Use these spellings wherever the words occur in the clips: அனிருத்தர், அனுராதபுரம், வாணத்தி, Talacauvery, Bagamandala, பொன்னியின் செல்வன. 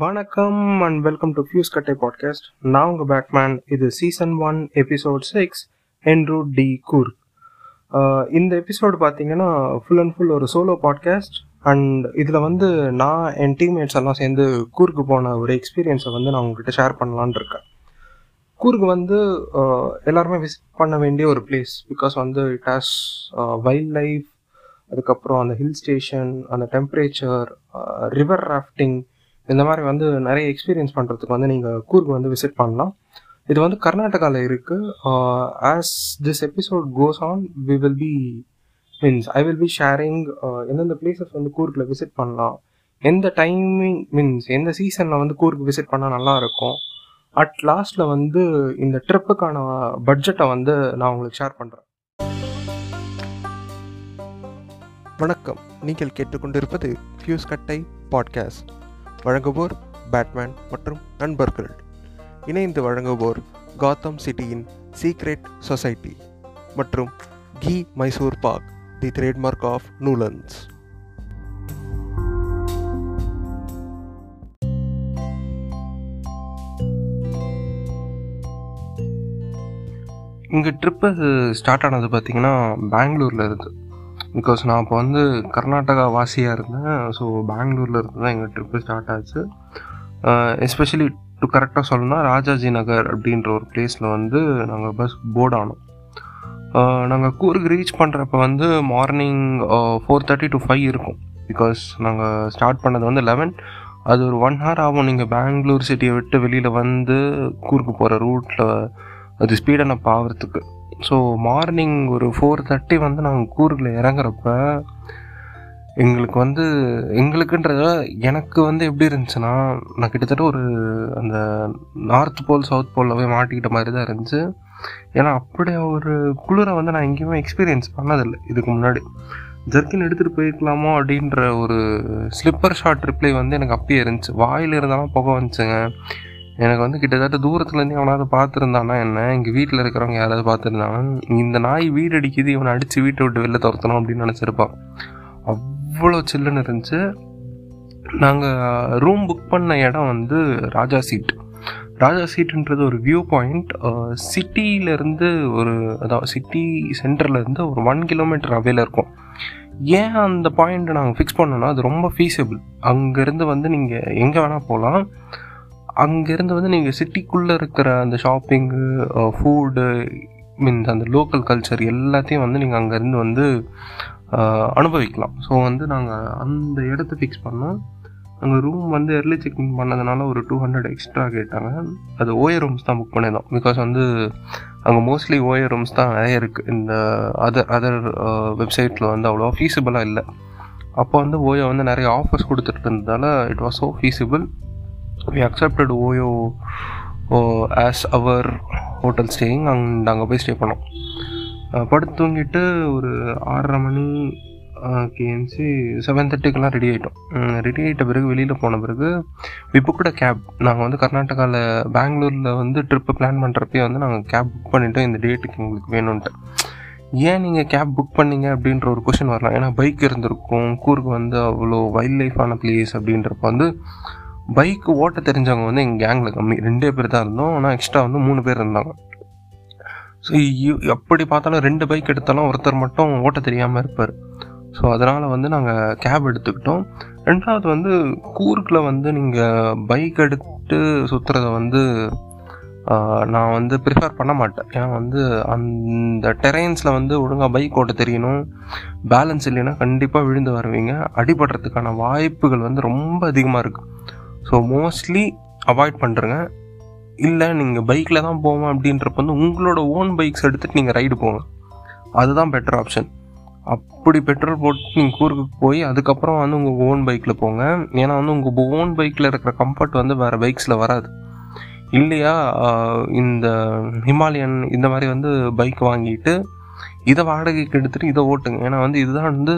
வணக்கம் and welcome to fuse கட்டை podcast. நான் உங்கள் பேட்மேன். இது சீசன் 1 எபிசோட் 6 ஆண்ட்ரூ டி கூர்க். இந்த எபிசோடு பார்த்தீங்கன்னா ஃபுல் அண்ட் ஃபுல் ஒரு சோலோ பாட்காஸ்ட். அண்ட் இதில் வந்து நான் என் டீம்மேட்ஸ் எல்லாம் சேர்ந்து கூர்க்கு போன ஒரு எக்ஸ்பீரியன்ஸை வந்து நான் உங்கள்கிட்ட ஷேர் பண்ணலான் இருக்கேன். கூர்க் வந்து எல்லாருமே விசிட் பண்ண வேண்டிய ஒரு பிளேஸ். பிகாஸ் வந்து இட் ஹாஸ் வைல்ட் லைஃப், அதுக்கப்புறம் அந்த ஹில் ஸ்டேஷன், அந்த டெம்பரேச்சர், ரிவர் ராஃப்டிங், இந்த மாதிரி வந்து நிறைய எக்ஸ்பீரியன்ஸ் பண்ணுறதுக்கு வந்து நீங்கள் கூர்க் வந்து விசிட் பண்ணலாம். இது வந்து கர்நாடகாவில் இருக்குது. As this episode goes on we will be means I will be sharing எந்தெந்த பிளேசஸ் வந்து கூர்க்கில் விசிட் பண்ணலாம், எந்த டைமிங் மீன்ஸ் எந்த சீசனில் வந்து கூர்க்கு விசிட் பண்ணால் நல்லாயிருக்கும். அட் லாஸ்ட்டில் வந்து இந்த ட்ரிப்புக்கான பட்ஜெட்டை வந்து நான் உங்களுக்கு ஷேர் பண்ணுறேன். வணக்கம், நீங்கள் கேட்டுக்கொண்டிருப்பது ஃபியூஸ் கட்டை பாட்காஸ்ட். வழங்குவோர் பேட்மேன் மற்றும் நண்பர்கள். இணைந்து வழங்குவோர் காத்தம் சிட்டியின் சீக்ரெட் சொசைட்டி மற்றும் key Mysore pak, the trademark of நூலன்ஸ். இங்கே ட்ரிப்பு ஸ்டார்ட் ஆனது பார்த்திங்கன்னா பெங்களூரில் இருந்து. பிகாஸ் நான் இப்போ வந்து கர்நாடகா வாசியாக இருந்தேன். ஸோ பெங்களூரில் இருந்து தான் எங்கள் ட்ரிப்பு ஸ்டார்ட் ஆச்சு. எஸ்பெஷலி கரெக்டாக சொல்லணும்னா ராஜாஜி நகர் அப்படின்ற ஒரு பிளேஸில் வந்து நாங்கள் பஸ் போர்ட் ஆனோம். நாங்கள் கூர்க் ரீச் பண்ணுறப்ப வந்து மார்னிங் 4:30 to 5 இருக்கும். பிகாஸ் நாங்கள் ஸ்டார்ட் பண்ணது வந்து 11. அது ஒரு 1 hour ஆகும். நீங்கள் பெங்களூர் சிட்டியை விட்டு வெளியில் வந்து கூர்க்கு போகிற ரூட்டில் அது ஸ்பீடாக நான் பாவறதுக்கு. ஸோ மார்னிங் ஒரு 4:30 வந்து நாங்கள் கூர்கில் இறங்குறப்ப எங்களுக்கு வந்து எங்களுக்குன்றத எனக்கு வந்து எப்படி இருந்துச்சுன்னா, நான் கிட்டத்தட்ட ஒரு அந்த நார்த் போல் சவுத் போலில் போய் மாட்டிக்கிட்ட மாதிரி தான் இருந்துச்சு. ஏன்னா அப்படியே ஒரு குளிரை வந்து நான் எங்கேயுமே எக்ஸ்பீரியன்ஸ் பண்ணதில்லை இதுக்கு முன்னாடி. ஜர்க்கின் எடுத்துகிட்டு போயிருக்கலாமோ அப்படின்ற ஒரு ஸ்லிப்பர் ஷார்ட் ரிப்ளை வந்து எனக்கு அப்பயே இருந்துச்சு. வாயில் இருந்தாலும் புகை வந்துச்சுங்க. எனக்கு வந்து கிட்டத்தட்ட தூரத்துலேருந்து எவனாவது பார்த்துருந்தானா என்ன, எங்கள் வீட்டில் இருக்கிறவங்க யாராவது பார்த்துருந்தாங்கன்னா இந்த நாய் வீடு அடிக்குது, இவனை அடித்து வீட்டை விட்டு வெளில துரத்தணும் அப்படின்னு நினச்சிருப்பான். அவ்வளோ சில்லுன்னு இருந்துச்சு. நாங்கள் ரூம் புக் பண்ண இடம் வந்து ராஜா சீட். ராஜா சீட்டுன்றது ஒரு வியூ பாயிண்ட். சிட்டியிலேருந்து ஒரு அதாவது சிட்டி சென்டர்லேருந்து ஒரு 1 kilometer அவையில் இருக்கும். ஏன் அந்த பாயிண்ட்டை நாங்கள் ஃபிக்ஸ் பண்ணோன்னா அது ரொம்ப ஃபீஸபிள். அங்கேருந்து வந்து நீங்கள் எங்கே வேணால் போகலாம். அங்கேருந்து வந்து நீங்கள் சிட்டிக்குள்ளே இருக்கிற அந்த ஷாப்பிங்கு, ஃபுட்டு, மீன்ஸ் அந்த லோக்கல் கல்ச்சர் எல்லாத்தையும் வந்து நீங்கள் அங்கேருந்து வந்து அனுபவிக்கலாம். ஸோ வந்து நாங்கள் அந்த இடத்த ஃபிக்ஸ் பண்ணோம். அங்கே ரூம் வந்து எர்லி செக்கிங் பண்ணதுனால ஒரு 200 எக்ஸ்ட்ரா கேட்டாங்க. அது ஓயர் ரூம்ஸ் தான் புக் பண்ணியிருந்தோம். பிகாஸ் வந்து அங்கே மோஸ்ட்லி ஓயர் ரூம்ஸ் தான் நிறைய இருக்குது. இந்த அதர் வெப்சைட்டில் வந்து அவ்வளோவா ஃபீஸபிளாக இல்லை. அப்போ வந்து ஓயோ வந்து நிறைய ஆஃபர்ஸ் கொடுத்துட்டு இருந்ததால it was so feasible. We accepted Oyo as our hotel staying and அங்கே போய் ஸ்டே பண்ணோம். படுத்து தூங்கிட்டு ஒரு 6:30 கேஎம்சி 7:30க்கெலாம் ரெடி ஆகிட்டோம். ரெடி ஆகிட்ட பிறகு வெளியில் போன பிறகு we booked a cab. நாங்கள் வந்து கர்நாடகாவில் பெங்களூரில் வந்து ட்ரிப்பு பிளான் பண்ணுறப்பே வந்து நாங்கள் கேப் புக் பண்ணிவிட்டோம். இந்த டேட்டுக்கு எங்களுக்கு வேணும்ன்ட்டு. ஏன் நீங்கள் கேப் புக் பண்ணிங்க அப்படின்ற ஒரு கொஷின் வரலாம். ஏன்னா பைக் இருந்திருக்கும். கூர்க்கு வந்து அவ்வளோ வைல்ட் லைஃபான பிளேஸ் அப்படின்றப்ப வந்து பைக்கு ஓட்ட தெரிஞ்சவங்க வந்து எங்கள் கேங்கில் கம்மி. 2 பேர் தான் இருந்தோம். ஆனால் எக்ஸ்ட்ரா வந்து 3 பேர் இருந்தாங்க. ஸோ அப்படி பார்த்தாலும் 2 பைக் எடுத்தாலும் ஒருத்தர் மட்டும் ஓட்ட தெரியாமல் இருப்பார். ஸோ அதனால் வந்து நாங்கள் கேப் எடுத்துக்கிட்டோம். ரெண்டாவது வந்து கூர்க்கில் வந்து நீங்கள் பைக் எடுத்து சுற்றுறத வந்து நான் வந்து ப்ரிஃபேர் பண்ண மாட்டேன். ஏன்னா வந்து அந்த டெரெயின்ஸில் வந்து ஒழுங்காக பைக் ஓட்ட தெரியணும். பேலன்ஸ் இல்லைன்னா கண்டிப்பாக விழுந்து வருவீங்க. அடிபடுறதுக்கான வாய்ப்புகள் வந்து ரொம்ப அதிகமாக இருக்குது. ஸோ மோஸ்ட்லி அவாய்ட் பண்ணுறேங்க. இல்லை நீங்கள் பைக்கில் தான் போவோம் அப்படின்றப்ப வந்து உங்களோட ஓன் பைக்ஸ் எடுத்துகிட்டு நீங்கள் ரைடு போங்க. அதுதான் பெட்டர் ஆப்ஷன். அப்படி பெட்ரோல் போட்டு நீங்கள் கூர்க்கு போய் அதுக்கப்புறம் வந்து உங்கள் ஓன் பைக்கில் போங்க. ஏன்னா வந்து உங்கள் ஓன் பைக்கில் இருக்கிற கம்ஃபர்ட் வந்து வேறு பைக்ஸில் வராது. இல்லையா இந்த ஹிமாலயன் இந்த மாதிரி வந்து பைக் வாங்கிட்டு இதை வாடகைக்கு எடுத்துகிட்டு இதை ஓட்டுங்க. ஏன்னா வந்து இதுதான் வந்து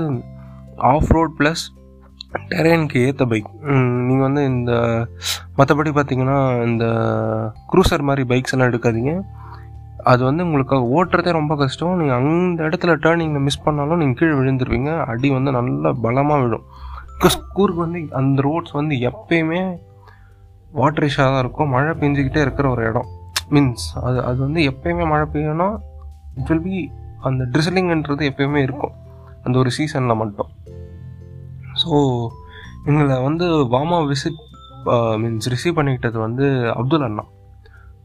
ஆஃப் ரோட் ப்ளஸ் டெரெயினுக்கு ஏற்ற பைக். நீங்கள் வந்து இந்த மற்றபடி பார்த்தீங்கன்னா இந்த க்ரூசர் மாதிரி பைக்ஸ் எல்லாம் எடுக்காதீங்க. அது வந்து உங்களுக்கு ஓட்டுறதே ரொம்ப கஷ்டம். நீங்கள் அந்த இடத்துல டேர்னிங்கில் மிஸ் பண்ணாலும் நீங்கள் கீழே விழுந்துருவீங்க. அடி வந்து நல்லா பலமாக விழும். கூர்க்கு வந்து அந்த ரோட்ஸ் வந்து எப்பயுமே வாட்டரிஷாக தான் இருக்கும். மழை பெஞ்சிக்கிட்டே இருக்கிற ஒரு இடம் மீன்ஸ் அது அது வந்து எப்போயுமே மழை பெய்யும்னா இட் வில் பி அந்த ட்ரிசலிங்ன்றது எப்போயுமே இருக்கும் அந்த ஒரு சீசனில் மட்டும். ஸோ எங்களை வந்து வாமா விசிட் மீன்ஸ் ரிசீவ் பண்ணிக்கிட்டது வந்து அப்துல் அண்ணா.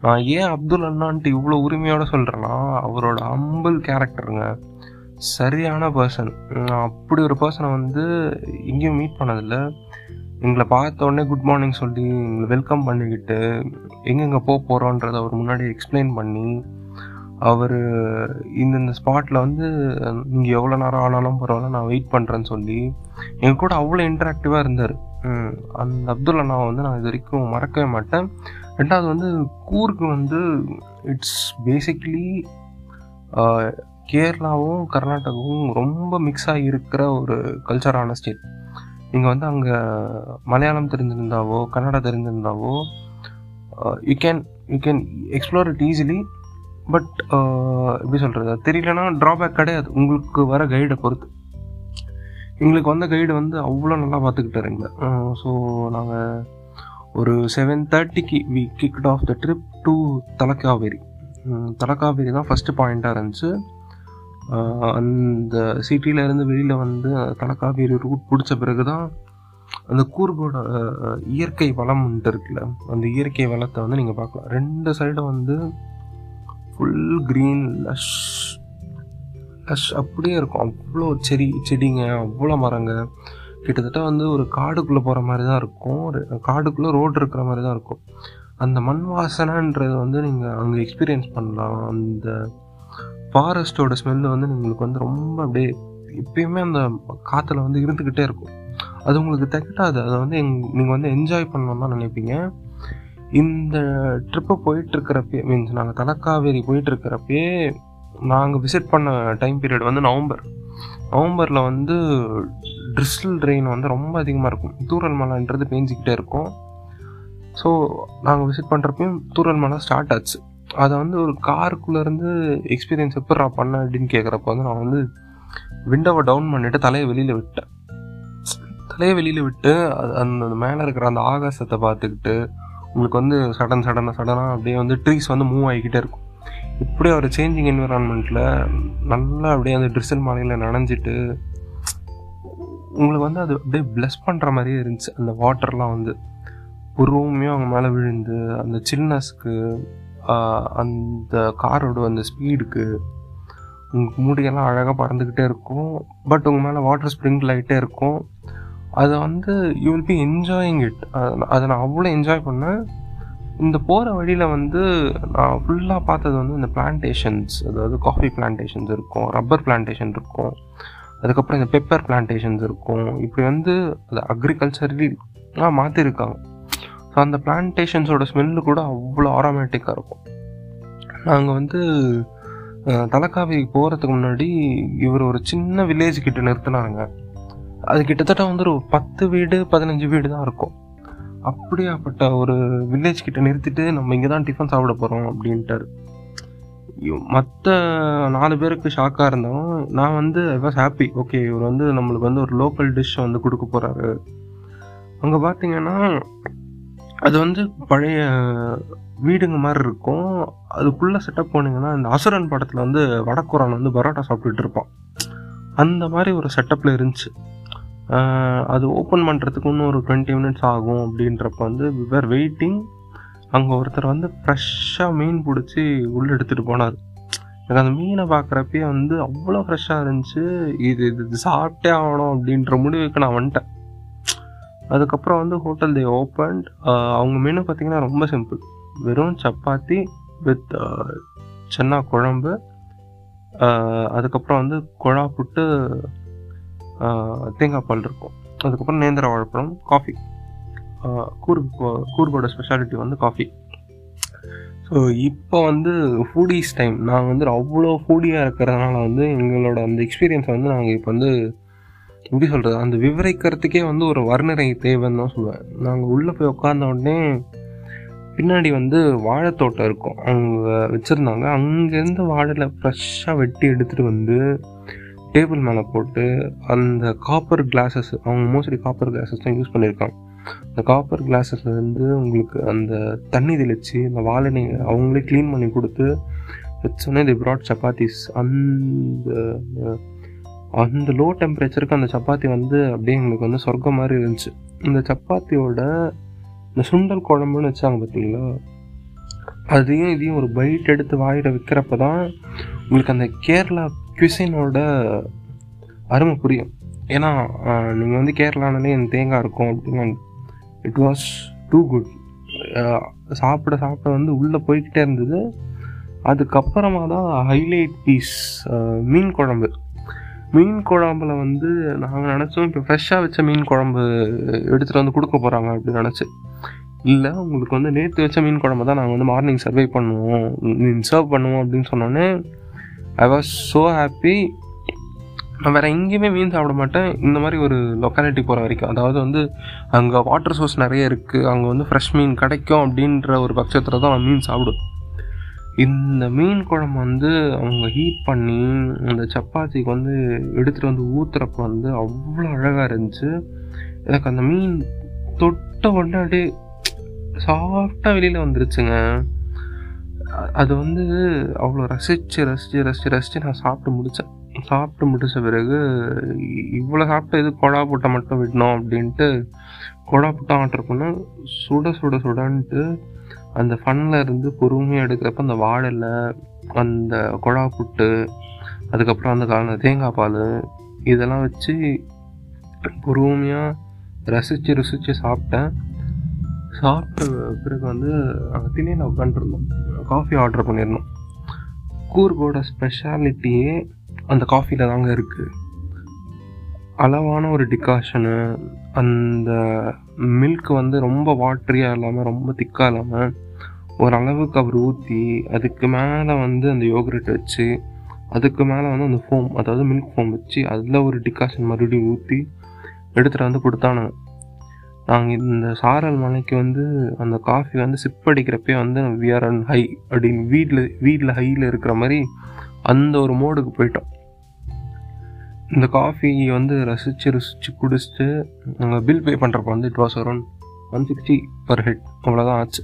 நான் ஏன் அப்துல் அண்ணான்ட்டு இவ்வளோ உரிமையோடு சொல்கிறேன்னா அவரோட ஹம்பிள் கேரக்டருங்க, சரியான பர்சன். நான் அப்படி ஒரு பர்சனை வந்து எங்கேயும் மீட் பண்ணதில்லை. எங்களை பார்த்த உடனே குட் மார்னிங் சொல்லி எங்களை வெல்கம் பண்ணிக்கிட்டு எங்கெங்கே போக போகிறோன்றதை அவர் முன்னாடி எக்ஸ்பிளைன் பண்ணி அவர் இந்தந்த ஸ்பாட்டில் வந்து நீங்கள் எவ்வளோ நேரம் ஆனாலும் பரவாயில்ல நான் வெயிட் பண்ணுறேன்னு சொல்லி எங்கள் கூட அவ்வளோ இன்ட்ராக்டிவாக இருந்தார். அந்த அப்துல் அண்ணாவை வந்து நான் இது வரைக்கும் மறக்கவே மாட்டேன். ரெண்டாவது வந்து கூர்க்கு வந்து இட்ஸ் பேசிக்லி கேரளாவும் கர்நாடகாவும் ரொம்ப மிக்ஸ் ஆகி இருக்கிற ஒரு கல்ச்சரான ஸ்டேட். நீங்கள் வந்து அங்கே மலையாளம் தெரிஞ்சிருந்தாவோ கன்னடா தெரிஞ்சிருந்தாவோ you can explore it easily. But எப்படி சொல்கிறது, தெரியலன்னா ட்ராபேக் கிடையாது, உங்களுக்கு வர கைடை பொறுத்து. எங்களுக்கு வந்த கைடு வந்து அவ்வளோ நல்லா பார்த்துக்கிட்டாரு எங்களை. ஸோ நாங்கள் ஒரு 7:30க்கு we kicked off the trip to Talakaveri. Talakaveri தான் ஃபஸ்ட்டு பாயிண்ட்டாக இருந்துச்சு. அந்த சிட்டியிலேருந்து வெளியில் வந்து தலக்காவேரி ரூட் பிடிச்ச பிறகு தான் அந்த கூர்கோட இயற்கை வளம்ன்ட்டு இருக்குல்ல, அந்த இயற்கை வளத்தை வந்து நீங்கள் பார்க்கலாம். ரெண்டு சைடும் வந்து ஃபுல் க்ரீன் லஷ் லஷ் அப்படியே இருக்கும். அவ்வளோ செடிங்க, அவ்வளோ மரங்க. கிட்டத்தட்ட வந்து ஒரு காடுக்குள்ளே போகிற மாதிரி தான் இருக்கும், ஒரு காடுக்குள்ளே ரோடு இருக்கிற மாதிரி தான் இருக்கும். அந்த மண் வாசனைன்றது வந்து நீங்கள் அங்கே எக்ஸ்பீரியன்ஸ் பண்ணலாம். அந்த ஃபாரஸ்ட்டோட ஸ்மெல்லு வந்து உங்களுக்கு வந்து ரொம்ப அப்படியே எப்பயுமே அந்த காற்றுல வந்து இருந்துக்கிட்டே இருக்கும். அது உங்களுக்கு திகட்டாது, அதை வந்து நீங்கள் வந்து என்ஜாய் பண்ணலாம் தான் நினைப்பீங்க. இந்த ட்ரிப்பை போயிட்டுருக்கிறப்பே மீன்ஸ் நாங்கள் தலக்காவேரி போயிட்டுருக்கிறப்பே நாங்கள் விசிட் பண்ண டைம் பீரியட் வந்து நவம்பரில் வந்து ட்ரிஸ்டல் ரெயின் வந்து ரொம்ப அதிகமாக இருக்கும். தூரல் மலைன்றது பேஞ்சிக்கிட்டே இருக்கும். ஸோ நாங்கள் விசிட் பண்ணுறப்பையும் தூரல் மலை ஸ்டார்ட் ஆச்சு. அதை வந்து ஒரு காருக்குள்ளேருந்து எக்ஸ்பீரியன்ஸ் எப்படி நான் பண்ணேன் அப்படின்னு கேட்குறப்ப வந்து நான் வந்து விண்டோவை டவுன் பண்ணிவிட்டு தலையை வெளியில் விட்டு அந்த மேலே இருக்கிற அந்த ஆகாசத்தை பார்த்துக்கிட்டு உங்களுக்கு வந்து சடனாக அப்படியே வந்து ட்ரீஸ் வந்து மூவ் ஆகிக்கிட்டே இருக்கும். இப்படியே ஒரு சேஞ்சிங் என்விரான்மெண்ட்டில் நல்லா அப்படியே அந்த ட்ரிசல் மலையில் நனைஞ்சிட்டு உங்களுக்கு வந்து அது அப்படியே ப்ளஸ் பண்ணுற மாதிரியே இருந்துச்சு. அந்த வாட்டர்லாம் வந்து பொறுமையாக அவங்க மேலே விழுந்து அந்த சில்னஸ்க்கு அந்த காரோட அந்த ஸ்பீடுக்கு உங்களுக்கு மூடியெல்லாம் அழகாக பறந்துக்கிட்டே இருக்கும். பட் உங்கள் மேலே வாட்டர் ஸ்ப்ரிங்கிள் ஆகிட்டே இருக்கும். அதை வந்து you will be enjoying it. அதை நான் அவ்வளோ என்ஜாய் பண்ணேன். இந்த போகிற வழியில் வந்து நான் ஃபுல்லாக பார்த்தது வந்து இந்த பிளான்டேஷன்ஸ், அதாவது காஃபி பிளான்டேஷன்ஸ் இருக்கும், ரப்பர் பிளான்டேஷன் இருக்கும், அதுக்கப்புறம் இந்த பெப்பர் பிளான்டேஷன்ஸ் இருக்கும். இப்படி வந்து அது அக்ரிகல்ச்சர்லாம் மாற்றிருக்காங்க. ஸோ அந்த பிளான்டேஷன்ஸோட ஸ்மெல்லு கூட அவ்வளோ ஆரோமேட்டிக்காக இருக்கும். நாங்கள் வந்து தலக்காவேரி போகிறதுக்கு முன்னாடி இவர் ஒரு சின்ன வில்லேஜ் கிட்ட நிறுத்தினாருங்க. அது கிட்டத்தட்ட வந்து ஒரு 10 வீடு 15 வீடு தான் இருக்கும். அப்படியாப்பட்ட ஒரு வில்லேஜ் கிட்ட நிறுத்திட்டு நம்ம இங்கே தான் டிஃபன் சாப்பிட போகிறோம் அப்படின்ட்டார். மற்ற 4 பேருக்கு ஷாக்காக இருந்தோம். நான் வந்து ஐ வாஸ் ஹாப்பி, ஓகே இவர் வந்து நம்மளுக்கு வந்து ஒரு லோக்கல் டிஷ்ஷை வந்து கொடுக்க போகிறாரு. அங்கே பார்த்திங்கன்னா அது வந்து பழைய வீடுங்க மாதிரி இருக்கும். அதுக்குள்ளே செட்டப் போனீங்கன்னா இந்த அசுரன் படத்தில் வந்து வடக்குறான் வந்து பரோட்டா சாப்பிட்டுட்டு இருப்பான், அந்த மாதிரி ஒரு செட்டப்பில் இருந்துச்சு. அது ஓப்பன் பண்ணுறதுக்கு இன்னும் ஒரு 20 மினிட்ஸ் ஆகும். அப்படின்றப்ப வந்து வி ஆர் வெயிட்டிங். அங்கே ஒருத்தர் வந்து ஃப்ரெஷ்ஷாக மீன் பிடிச்சி உள்ளே எடுத்துகிட்டு போனார். எனக்கு அந்த மீனை பார்க்குறப்பே வந்து அவ்வளோ ஃப்ரெஷ்ஷாக இருந்துச்சு. இது சாப்பிட்டே ஆகணும் அப்படின்ற முடிவுக்கு நான் வந்துட்டேன். அதுக்கப்புறம் வந்து ஹோட்டல் தே ஓப்பன். அவங்க மெனு பார்த்திங்கன்னா ரொம்ப சிம்பிள், வெறும் சப்பாத்தி வித் சென்னா குழம்பு, அதுக்கப்புறம் வந்து குழா புட்டு தேங்காய் பால் இருக்கும், அதுக்கப்புறம் நேந்திர வாழைப்பழம், காஃபி. கூர்கோட ஸ்பெஷாலிட்டி வந்து காஃபி. ஸோ இப்போ வந்து ஃபூடிஸ் டைம். நாங்கள் வந்து அவ்வளோ ஃபூடியாக இருக்கிறதுனால வந்து எங்களோட அந்த எக்ஸ்பீரியன்ஸை வந்து நாங்கள் இப்போ வந்து எப்படி சொல்கிறது, அந்த விவரிக்கிறதுக்கே வந்து ஒரு வர்ணனை தேவைன்னு தான் சொல்லுவேன். நாங்கள் உள்ளே போய் உட்கார்ந்த உடனே பின்னாடி வந்து வாழைத்தோட்டம் இருக்கும், அங்கே வச்சுருந்தாங்க. அங்கேருந்து வாழையில் ஃப்ரெஷ்ஷாக வெட்டி எடுத்துகிட்டு வந்து டேபிள் மேலே போட்டு அந்த காப்பர் கிளாஸஸ், அவங்க மோஸ்ட்லி காப்பர் கிளாஸஸ் தான் யூஸ் பண்ணியிருக்காங்க. இந்த காப்பர் கிளாஸஸ்லேருந்து உங்களுக்கு அந்த தண்ணி தெளித்து அந்த வாழை அவங்களே க்ளீன் பண்ணி கொடுத்து வச்சோன்னே தி ப்ராட் சப்பாத்திஸ். அந்த லோ டெம்பரேச்சருக்கு அந்த சப்பாத்தி வந்து அப்படியே எங்களுக்கு வந்து சொர்க்கம் மாதிரி இருந்துச்சு. இந்த சப்பாத்தியோட இந்த சுண்டல் குழம்புன்னு வச்சாங்க பார்த்தீங்களா, அதையும் இதையும் ஒரு பைட் எடுத்து வாயிட வைக்கிறப்ப தான் உங்களுக்கு அந்த கேரளா குசினோட அருமை புரியும். ஏன்னா நீங்கள் வந்து கேரளானாலே என் தேங்காய் இருக்கும் அப்படின்னு. It was too good. சாப்பிட சாப்பிட வந்து உள்ளே போய்கிட்டே இருந்தது. அதுக்கப்புறமா தான் ஹைலைட் பீஸ் மீன் குழம்பு. மீன் குழம்புல வந்து நாங்கள் நினச்சோம் இப்போ ஃப்ரெஷ்ஷாக வச்ச மீன் குழம்பு எடுத்துகிட்டு வந்து கொடுக்க போகிறாங்க அப்படின்னு நினச்சி. இல்லை, உங்களுக்கு வந்து நேற்று வச்ச மீன் குழம்பு தான் நாங்கள் வந்து மார்னிங் சர்வை பண்ணுவோம், மீன் சர்வ் பண்ணுவோம் அப்படின்னு சொன்னோன்னே ஐ வாஸ் ஸோ ஹாப்பி. நான் வேறு எங்கேயுமே மீன் சாப்பிட மாட்டேன் இந்த மாதிரி ஒரு லொக்காலிட்டி போகிற வரைக்கும். அதாவது வந்து அங்கே வாட்டர் சோர்ஸ் நிறைய இருக்குது, அங்கே வந்து ஃப்ரெஷ் மீன் கிடைக்கும் அப்படின்ற ஒரு பட்சத்தில் தான் நான் மீன் சாப்பிடுவேன். இந்த மீன் குழம்பு வந்து அவங்க ஹீட் பண்ணி அந்த சப்பாத்திக்கு வந்து எடுத்துகிட்டு வந்து ஊற்றுறப்ப வந்து அவ்வளோ அழகாக இருந்துச்சு. எனக்கு அந்த மீன் தொட்ட உடனே அப்படியே சாஃப்டாக வெளியில் வந்துருச்சுங்க. அது வந்து அவ்வளோ ரசித்து ரசித்து ரசித்து ரசித்து நான் சாப்பிட்டு முடித்தேன். சாப்பிட்டு முடித்த பிறகு இவ்வளோ சாப்பிட்ட இது கொழா புட்டை மட்டும் விடணும் அப்படின்ட்டு கொழா புட்டை ஆர்டர் பண்ணேன். சுட சுட சுடான்ட்டு அந்த ஃபன்னில் இருந்து பொறுமையாக எடுக்கிறப்ப அந்த வாடலை, அந்த கொழா புட்டு, அதுக்கப்புறம் அந்த கால தேங்காய் பால் இதெல்லாம் வச்சு பொறுமையாக ரசித்து ருசித்து சாப்பிட்டேன். சாப்பிட்ட பிறகு வந்து அங்கே திணையில் உட்காந்துருந்தோம். காஃபி ஆர்டர் பண்ணியிருந்தோம். கூர்கோட ஸ்பெஷாலிட்டியே அந்த காஃபியில் தாங்க இருக்குது. அளவான ஒரு டிகாஷனு, அந்த மில்க் வந்து ரொம்ப வாட்டரியாக இல்லாமல் ரொம்ப திக்காக இல்லாமல் ஓரளவுக்கு அவர் ஊற்றி அதுக்கு மேலே வந்து அந்த யோகர்ட் வச்சு அதுக்கு மேலே வந்து அந்த ஃபோம், அதாவது மில்க் ஃபோம் வச்சு அதில் ஒரு டிகாஷன் மறுபடியும் ஊற்றி எடுத்துகிட்டு வந்து கொடுத்தானுங்க. நாங்கள் இந்த சாரல் மலைக்கு வந்து அந்த காஃபி வந்து சிப்படிக்கிறப்பே வந்து வி ஆர் அண்ட் ஹை அப்படின்னு வீட்டில் ஹையில் இருக்கிற மாதிரி அந்த ஒரு மோடுக்கு போயிட்டோம். இந்த காஃபி வந்து ரசித்து ரசித்து குடிச்சிட்டு நாங்கள் பில் பே பண்ணுறப்ப வந்து it was around 160 per head அவ்வளோதான் ஆச்சு.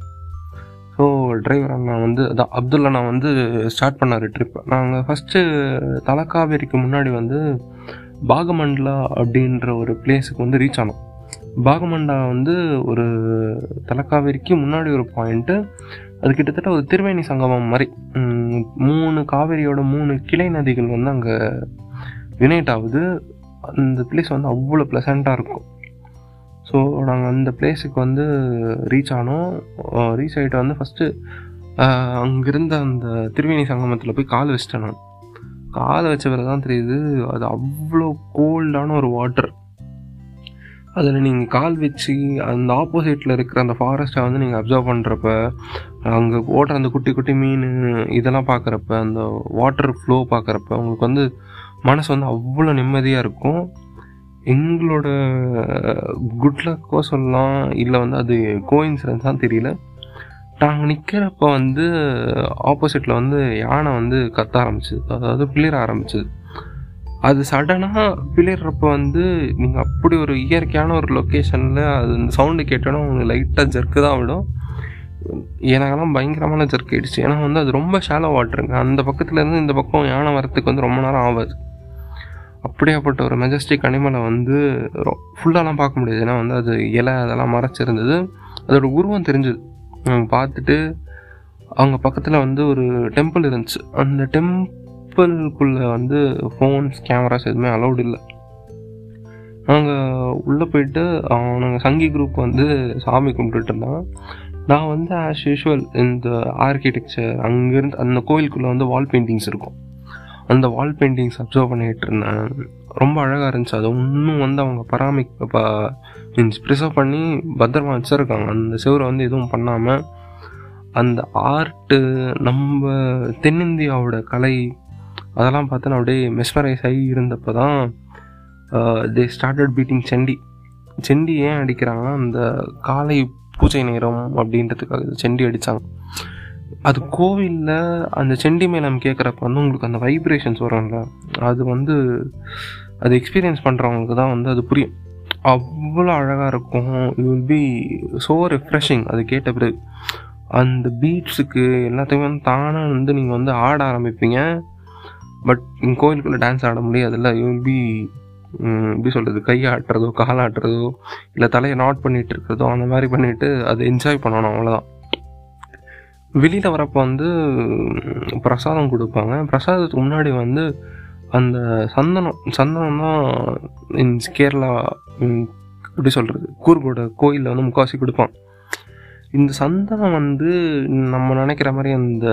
ஸோ டிரைவர் அண்ணா வந்து அதான் அப்துல்லா நான் வந்து ஸ்டார்ட் பண்ணார் ட்ரிப்பை. நாங்கள் ஃபஸ்ட்டு தலக்காவேரிக்கு முன்னாடி வந்து பாகமண்டலா அப்படின்ற ஒரு பிளேஸுக்கு வந்து ரீச் ஆனோம். பாகமண்டலா வந்து ஒரு தலக்காவேரிக்கு முன்னாடி ஒரு பாயிண்ட்டு. அது கிட்டத்தட்ட ஒரு திருவேணி சங்கமம் மாதிரி 3 காவேரியோட 3 கிளை நதிகள் வந்து அங்கே யுனைட் ஆகுது. அந்த பிளேஸ் வந்து அவ்வளோ ப்ளசண்ட்டாக இருக்கும். ஸோ நாங்கள் அந்த பிளேஸுக்கு வந்து ரீச் ஆனோம். ரீச் ஆகிட்டு வந்து ஃபஸ்ட்டு அங்கேருந்து அந்த திருவேணி சங்கமத்தில் போய் கால் வச்சிட்டேன். நான் கால் வச்ச பிறகு தான் தெரியுது அது அவ்வளோ கோல்டான ஒரு வாட்டர். அதில் நீங்கள் கால் வச்சு அந்த ஆப்போசிட்டில் இருக்கிற அந்த ஃபாரஸ்ட்டை வந்து நீங்கள் அப்சர்வ் பண்ணுறப்ப, அங்கே ஓடுற அந்த குட்டி குட்டி மீன் இதெல்லாம் பார்க்குறப்ப, அந்த வாட்டர் ஃப்ளோ பார்க்குறப்ப உங்களுக்கு வந்து மனசு வந்து அவ்வளோ நிம்மதியாக இருக்கும். எங்களோட குட் லக்கோ சொல்லலாம், இல்லை வந்து அது கோஇன்சிடென்ஸ் தான் தெரியல. நாங்கள் நிற்கிறப்ப வந்து ஆப்போசிட்டில் வந்து யானை வந்து கத்த ஆரம்பிச்சிது, அதாவது பிளிர ஆரம்பிச்சிது. அது சடனாக பிளிறப்ப வந்து நீங்கள் அப்படி ஒரு இயற்கையான ஒரு லொக்கேஷனில் அது இந்த சவுண்டு கேட்டோன்னா உங்களுக்கு லைட்டாக ஜர்க்கு தான் விடும். எனக்கெல்லாம் பயங்கரமான ஜர்க் ஆகிடுச்சு. ஏன்னா வந்து அது ரொம்ப ஷாலோ வாட்டருங்க. அந்த பக்கத்துலேருந்து இந்த பக்கம் யானை வரத்துக்கு வந்து ரொம்ப நேரம் ஆகாது. அப்படியாப்பட்ட ஒரு மெஜஸ்டிக் அனிமலை வந்து ஃபுல்லாலாம் பார்க்க முடியாது. ஏன்னா வந்து அது இலை அதெல்லாம் மறைச்சிருந்தது. அதோட உருவம் தெரிஞ்சுது. நாங்கள் பார்த்துட்டு அவங்க பக்கத்தில் வந்து ஒரு டெம்பிள் இருந்துச்சு. அந்த டெம்பிள்குள்ளே வந்து ஃபோன்ஸ், கேமராஸ் எதுவுமே அலௌடு இல்லை. நாங்கள் உள்ளே போயிட்டு நாங்கள் சங்கி குரூப் வந்து சாமி கும்பிட்டுட்டு இருந்தான். நான் வந்து ஆஸ் யூஷுவல் இந்த ஆர்கிடெக்சர் அங்கேருந்து அந்த கோயிலுக்குள்ளே வந்து வால் பெயிண்டிங்ஸ் இருக்கும். அந்த வால் பெயிண்டிங்ஸ் அப்சர்வ் பண்ணிகிட்டு இருந்தேன். ரொம்ப அழகாக இருந்துச்சு. அதை இன்னும் வந்து அவங்க ப்ரிசர்வ் பண்ணி பத்திரமா வச்சுருக்காங்க. அந்த செவரை வந்து எதுவும் பண்ணாமல் அந்த ஆர்ட்டு, நம்ம தென்னிந்தியாவோட கலை அதெல்லாம் பார்த்து நான் அப்படியே மெஸ்மரைஸ் ஆகி இருந்தப்போ தான் they started beating senti. Senti ஏன் அடிக்கிறாங்கன்னா அந்த காலை பூஜை நேரம் அப்படின்றதுக்காக செண்டி அடித்தாங்க. அது கோவிலில் அந்த செண்டி மேளம் கேட்குறப்ப வந்து உங்களுக்கு அந்த வைப்ரேஷன்ஸ் வரும்ல, அது வந்து அது எக்ஸ்பீரியன்ஸ் பண்ணுறவங்களுக்கு தான் வந்து அது புரியும். அவ்வளோ அழகாக இருக்கும். It will be so refreshing. அது கேட்ட பிறகு அந்த பீட்ஸுக்கு எல்லாத்தையுமே வந்து தானாக வந்து நீங்கள் வந்து ஆட ஆரம்பிப்பீங்க. பட் கோயிலுக்குள்ளே டான்ஸ் ஆட முடியாதுல்ல. இட் வில் பி எப்படி சொல்கிறது, கையாட்டுறதோ காலாட்டுறதோ இல்லை தலையை நாட் பண்ணிகிட்டு இருக்கிறதோ அந்த மாதிரி பண்ணிவிட்டு அதை என்ஜாய் பண்ணணும், அவ்வளோதான். வெளியில் வரப்போ வந்து பிரசாதம் கொடுப்பாங்க. பிரசாதத்துக்கு முன்னாடி வந்து அந்த சந்தனம் தான் இன்ஸ் கேரளா எப்படி சொல்கிறது கூர்கோட கோயிலில் வந்து முக்காசி கொடுப்பான். இந்த சந்தனம் வந்து நம்ம நினைக்கிற மாதிரி அந்த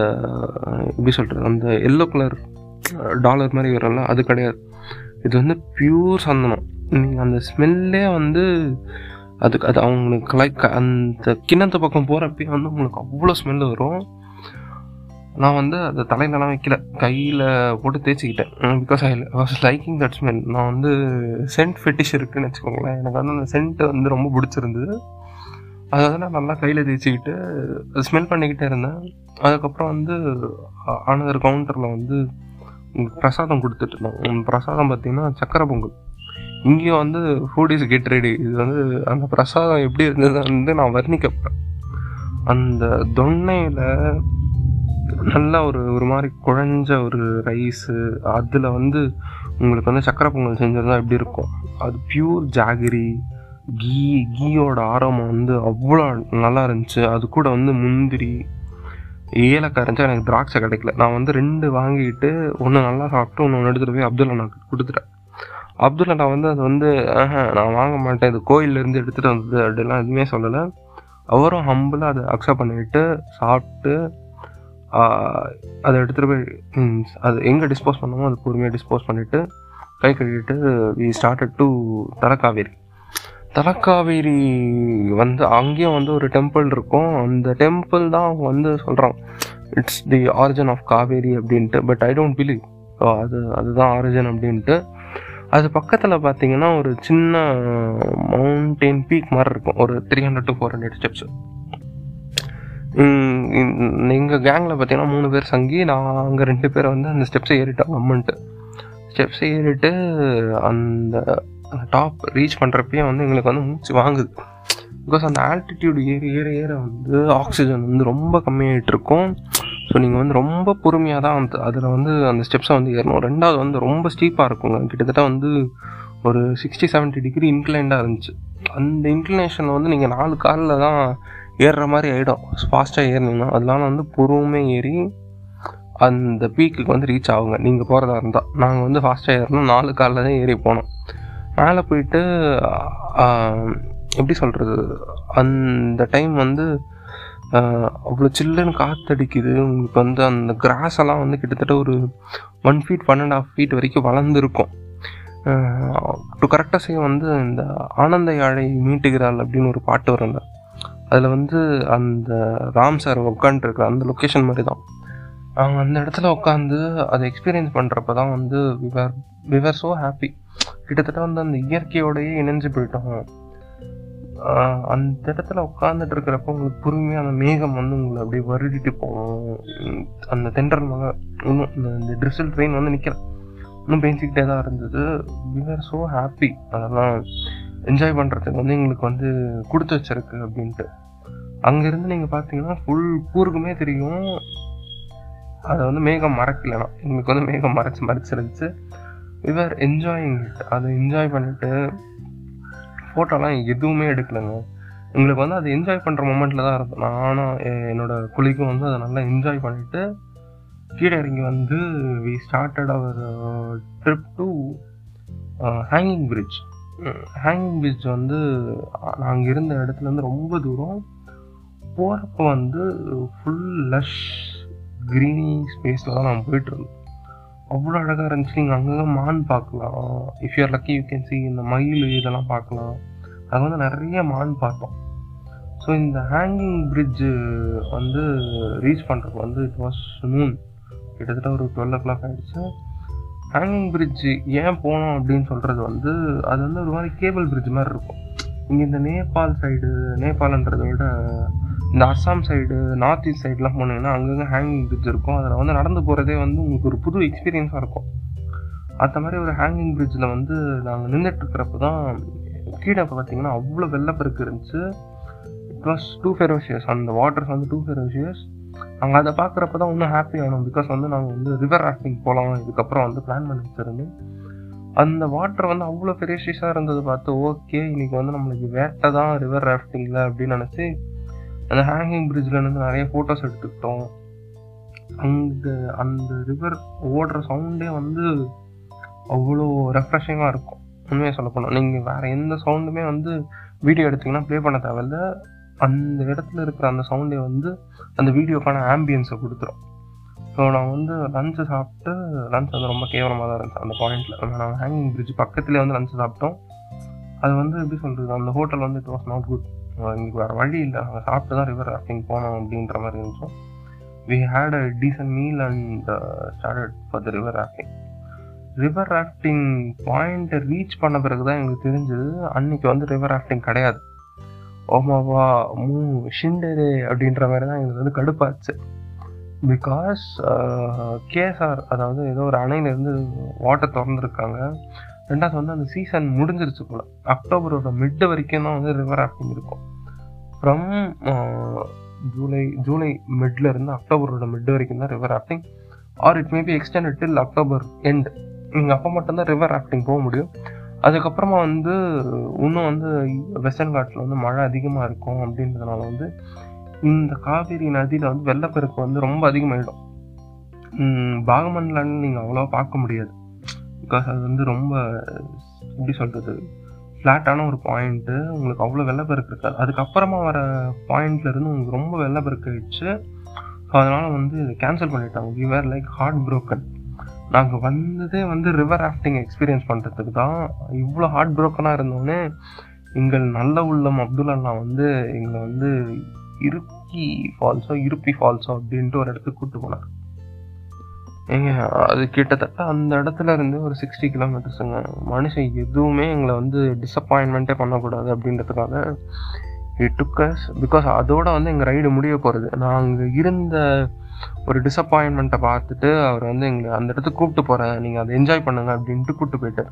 எப்படி சொல்கிறது அந்த எல்லோ கலர் டாலர் மாதிரி வரல, அது கிடையாது. இது வந்து பியூர் சந்தனம். நீங்கள் அந்த ஸ்மெல்லே வந்து அதுக்கு அது அவங்களுக்கு அந்த கிணத்து பக்கம் போகிறப்பே வந்து உங்களுக்கு அவ்வளோ ஸ்மெல் வரும். நான் வந்து அதை தலையிலலாம் வைக்கல, கையில் போட்டு தேய்ச்சிக்கிட்டேன். Because I was liking that smell. நான் வந்து சென்ட் ஃபெட்டிஷ் இருக்குன்னு வச்சுக்கோங்களேன். எனக்கு வந்து அந்த சென்ட்டு வந்து ரொம்ப பிடிச்சிருந்தது. அதாவது நான் நல்லா கையில் தேய்ச்சிக்கிட்டு ஸ்மெல் பண்ணிக்கிட்டே இருந்தேன். அதுக்கப்புறம் வந்து ஆனதர் கவுண்டரில் வந்து பிரசாதம் கொடுத்துட்டு இருந்தோம். பிரசாதம் பார்த்திங்கன்னா சக்கரை பொங்கல். இங்கேயும் வந்து ஃபுட் கெட் ரெடி. இது வந்து அந்த பிரசாதம் எப்படி இருந்தது வந்து நான் வர்ணிக்க, அந்த தொன்னையில் நல்லா ஒரு ஒரு மாதிரி குழஞ்ச ஒரு ரைஸு, அதில் வந்து உங்களுக்கு வந்து சக்கரை பொங்கல் செஞ்சிருந்தால் எப்படி இருக்கும். அது பியூர் ஜாகிரி கீயோட ஆரம்பம் வந்து அவ்வளோ நல்லா இருந்துச்சு. அது கூட வந்து முந்திரி ஏலக்காய் இருந்துச்சு. எனக்கு திராட்சை கிடைக்கல. நான் வந்து 2 வாங்கிட்டு ஒன்று நல்லா சாப்பிட்டு ஒன்று எடுத்துகிட்டு போய் அப்துல் அண்ணாக்கு கொடுத்துட்டேன். அப்துல் அண்ணா வந்து அது வந்து நான் வாங்க மாட்டேன், இது கோயிலேருந்து எடுத்துகிட்டு வந்தது அப்படிலாம் எதுவுமே சொல்லலை. அவரும் ஹம்பிளாக அதை அக்செப்ட் பண்ணிவிட்டு சாப்பிட்டு அதை எடுத்துகிட்டு போய் அது எங்கே டிஸ்போஸ் பண்ணாமோ அது பொறுமையாக டிஸ்போஸ் பண்ணிவிட்டு கை கட்டிட்டு we started to Talakaveri. Talakaveri வந்து அங்கேயும் வந்து ஒரு டெம்பிள் இருக்கும். அந்த டெம்பிள் தான் அவங்க வந்து சொல்கிறாங்க it's the origin of Kaveri அப்படின்ட்டு. பட் ஐ டோன்ட் பிலீவ் அதுதான் ஆரிஜின் அப்படின்ட்டு. அது பக்கத்தில் பார்த்தீங்கன்னா ஒரு சின்ன மவுண்டெயின் பீக் மாதிரி இருக்கும். ஒரு 300 to 400 ஸ்டெப்ஸ். எங்கள் கேங்கில் பார்த்தீங்கன்னா 3 பேர் சங்கி, நாங்கள் 2 பேர் வந்து அந்த ஸ்டெப்ஸை ஏறிட்டோம். அம்மன்ட்டு ஸ்டெப்ஸை ஏறிட்டு அந்த டாப் ரீச் பண்ணுறப்பே வந்து எங்களுக்கு வந்து மூச்சு வாங்குது. பிகாஸ் அந்த ஆல்டிடியூடு ஏறி ஏற ஏற வந்து ஆக்சிஜன் வந்து ரொம்ப கம்மியாகிட்டு இருக்கும். ஸோ நீங்கள் வந்து ரொம்ப பொறுமையாக தான் வந்து அதில் வந்து அந்த ஸ்டெப்ஸை வந்து ஏறணும். 2வது வந்து ரொம்ப ஸ்டீப்பாக இருக்குங்க. கிட்டத்தட்ட வந்து ஒரு 60-70 degree இன்க்ளைண்டாக இருந்துச்சு. அந்த இன்க்ளினேஷனில் வந்து நீங்கள் 4 காலில் தான் ஏறுற மாதிரி ஆகிடும் ஃபாஸ்ட்டாக ஏறினீங்கன்னா. அதனால வந்து பொறுமையாக ஏறி அந்த பீக்குக்கு வந்து ரீச் ஆகுங்க நீங்கள் போகிறதா இருந்தால். நாங்கள் வந்து ஃபாஸ்ட்டாக ஏறணும், 4 காலில் தான் ஏறி போனோம். மேலே போயிட்டு எப்படி சொல்கிறது, அந்த டைம் வந்து அவ்வளோ சில்லுன்னு காற்றடிக்குது. உங்களுக்கு வந்து அந்த கிராஸ் எல்லாம் வந்து கிட்டத்தட்ட ஒரு 1 feet 1.5 feet வரைக்கும் வளர்ந்துருக்கும். கரெக்டாக செய்ய வந்து இந்த ஆனந்த யாழை மீட்டுகிறாள் அப்படின்னு ஒரு பாட்டு வருங்க. அதில் வந்து அந்த ராம் சார் உட்காந்துருக்குற அந்த லொக்கேஷன் மாதிரி தான் அவங்க அந்த இடத்துல உட்காந்து அதை எக்ஸ்பீரியன்ஸ் பண்ணுறப்ப தான் வந்து வி ஆர் ஸோ ஹாப்பி. கிட்டத்தட்ட வந்து அந்த இயற்கையோடையே இணைஞ்சு போயிட்டோம். அந்த இடத்துல உட்காந்துட்டு இருக்கிறப்ப உங்களுக்கு பொறுமையாக அந்த மேகம் வந்து உங்களை அப்படியே வருடிட்டு போகும். அந்த தென்றல் மழை இன்னும் இந்த ட்ரிசல் ட்ரெயின் வந்து நிற்கல, இன்னும் பேசிக்கிட்டே தான் இருந்தது. We are so happy. அதெல்லாம் என்ஜாய் பண்ணுறதுக்கு வந்து எங்களுக்கு வந்து கொடுத்து வச்சிருக்கு அப்படின்ட்டு. அங்கேருந்து நீங்கள் பார்த்தீங்கன்னா ஃபுல் கூர்க்குமே தெரியும். அதை வந்து மேகம் மறைக்கலைனா எங்களுக்கு வந்து மேகம் மறைச்சிருந்துச்சு. We are enjoying it. அதை என்ஜாய் பண்ணிவிட்டு ஃபோட்டோலாம் எதுவுமே எடுக்கலைங்க. எங்களுக்கு வந்து அதை என்ஜாய் பண்ணுற மொமெண்ட்டில் தான் இருந்தோம். நானும் என்னோடய குளிக்கும் வந்து அதை நல்லா என்ஜாய் பண்ணிவிட்டு கீழே இறங்கி வந்து we started our trip to hanging bridge. Hanging bridge வந்து நாங்கள் இருந்த இடத்துலேருந்து ரொம்ப தூரம் போகிறப்ப வந்து ஃபுல் லஷ் க்ரீனி ஸ்பேஸில் தான் நாங்கள் போயிட்டுருந்தோம். அவ்வளோ அழகாக இருந்துச்சு. நீங்கள் அங்கங்கே மான் பார்க்கலாம். If you're lucky you can see இந்த மயில் இதெல்லாம் பார்க்கலாம். அது வந்து நிறைய மான் பார்த்தோம். ஸோ இந்த ஹேங்கிங் பிரிட்ஜு வந்து ரீச் பண்ணுறப்ப வந்து இட் வாஸ் நூன். கிட்டத்தட்ட ஒரு 12 o'clock ஆகிடுச்சு. ஹேங்கிங் பிரிட்ஜு ஏன் போனோம் அப்படின்னு சொல்கிறது வந்து அது வந்து ஒரு மாதிரி கேபிள் பிரிட்ஜ் மாதிரி இருக்கும். இங்கே இந்த நேபாள் சைடு, நேபாளன்றதை விட இந்த அஸ்ஸாம் சைடு, நார்த் ஈஸ்ட் சைடெலாம் போனீங்கன்னா அங்கங்கே ஹேங்கிங் பிரிட்ஜ் இருக்கும். அதில் வந்து நடந்து போகிறதே வந்து உங்களுக்கு ஒரு புது எக்ஸ்பீரியன்ஸாக இருக்கும். அந்த மாதிரி ஒரு ஹேங்கிங் பிரிட்ஜில் வந்து நாங்கள் நின்றுட்டுருக்கிறப்ப தான் கீழே பார்த்தீங்கன்னா அவ்வளோ வெள்ளப்பெருக்கு இருந்துச்சு. It was too ferocious. அந்த வாட்டர்ஸ் வந்து டூ ஃபெரோஷியஸ். நாங்கள் அதை பார்க்குறப்ப தான் இன்னும் ஹாப்பி ஆனோம். பிகாஸ் வந்து நாங்கள் வந்து ரிவர் ராஃப்டிங் போகலாம் இதுக்கப்புறம் வந்து பிளான் பண்ணி வச்சுருந்தோம். அந்த வாட்டர் வந்து அவ்வளோ ஃபெரேஷியஸாக இருந்தது பார்த்து ஓகே இன்றைக்கி வந்து நம்மளுக்கு வேட்டை தான் ரிவர் ராஃப்டிங்கில் அப்படின்னு நினச்சி அந்த ஹேங்கிங் பிரிட்ஜில் இருந்து நிறைய ஃபோட்டோஸ் எடுத்துக்கிட்டோம். அங்கே அந்த ரிவர் ஓடுற சவுண்டே வந்து அவ்வளோ ரெஃப்ரெஷிங்காக இருக்கும். உண்மையாக சொல்லப்போனால் நீங்கள் வேறு எந்த சவுண்டுமே வந்து வீடியோ எடுத்திங்கன்னா ப்ளே பண்ண தேவையில்லை. அந்த இடத்துல இருக்கிற அந்த சவுண்டே வந்து அந்த வீடியோக்கான ஆம்பியன்ஸை கொடுத்துரும். ஸோ நான் வந்து லஞ்சு சாப்பிட்டு, லஞ்ச் வந்து ரொம்ப கேவலமாக தான் இருந்துச்சு அந்த பாயிண்டில். நாங்கள் ஹேங்கிங் பிரிட்ஜ் பக்கத்துலேயே வந்து லஞ்சு சாப்பிட்டோம். அது வந்து எப்படி சொல்கிறது, அந்த ஹோட்டல் வந்து இட் வாஸ் நாட் குட். எங்களுக்கு வேறு வழி இல்லை, நாங்கள் சாப்பிட்டு தான் ரிவர் ராஃப்டிங் போனோம் அப்படின்ற மாதிரி இருந்துச்சோம். We had a decent meal and started for the river rafting. River rafting பாயிண்ட்டை ரீச் பண்ண பிறகு தான் எங்களுக்கு தெரிஞ்சது அன்றைக்கி வந்து ரிவர் ராஃப்டிங் கிடையாது. ஓமாவா மூ ஷிண்டரு அப்படின்ற மாதிரி தான் எங்களுக்கு வந்து கடுப்பாச்சு. பிகாஸ் கேஎஸ்ஆர் அதாவது ஏதோ ஒரு அணையிலேருந்து வாட்டர் திறந்துருக்காங்க. ரெண்டாவது வந்து அந்த சீசன் முடிஞ்சிருச்சு போல். அக்டோபரோட மிட் வரைக்கும் தான் வந்து ரிவர் ராஃப்டிங் இருக்கும். ஃப்ரம் ஜூலை மிட்ல இருந்து அக்டோபரோட மிட் வரைக்கும் தான் river rafting. Or it maybe extended till October end. நீங்கள் அப்போ மட்டும்தான் ரிவர் ராஃப்டிங் போக முடியும். அதுக்கப்புறமா வந்து இன்னும் வந்து வெஸ்டர்ன் காட்டில் வந்து மழை அதிகமாக இருக்கும். அப்படின்றதுனால வந்து இந்த காவேரி நதியில் வந்து வெள்ளப்பெருக்கு வந்து ரொம்ப அதிகமாகிடும். பாகமண்டலான்னு நீங்கள் அவ்வளோவா பார்க்க முடியாது. பிகாஸ் அது வந்து ரொம்ப எப்படி சொல்கிறது, ஃப்ளாட்டான ஒரு பாயிண்ட்டு. உங்களுக்கு அவ்வளோ வெள்ளப்பெருக்கு இருக்காது. அதுக்கப்புறமா வர பாயிண்ட்லேருந்து உங்களுக்கு ரொம்ப வெள்ளப்பெருக்கு ஆயிடுச்சு. ஸோ அதனால் வந்து இதை கேன்சல் பண்ணிட்டாங்க. We were like heart broken. நாங்கள் வந்ததே வந்து ரிவர் ராஃப்டிங் எக்ஸ்பீரியன்ஸ் பண்ணுறதுக்கு தான். இவ்வளோ ஹார்ட் ப்ரோக்கனாக இருந்தோடனே எங்கள் நல்ல உள்ளம் அப்துல் அண்ணா வந்து எங்களை வந்து இருப்பி ஃபால்ஸோ அப்படின்ட்டு ஒரு இடத்துக்கு கூப்பிட்டு போனார். ஏங்க அது கிட்டத்தட்ட அந்த இடத்துல இருந்து ஒரு 60 கிலோமீட்டர்ஸுங்க. மனுஷன் எதுவுமே எங்களை வந்து டிஸப்பாயின்மெண்ட்டே பண்ணக்கூடாது அப்படின்றதுக்காக இட் டுக் அஸ். பிகாஸ் அதோடு வந்து எங்கள் ரைடு முடிய போகிறது. நாங்கள் இருந்த ஒரு டிஸப்பாயின்மெண்ட்டை பார்த்துட்டு அவர் வந்து எங்களை அந்த இடத்துக்கு கூப்பிட்டு போகிறேன், நீங்கள் அதை என்ஜாய் பண்ணுங்க அப்படின்ட்டு கூப்பிட்டு போயிட்டார்.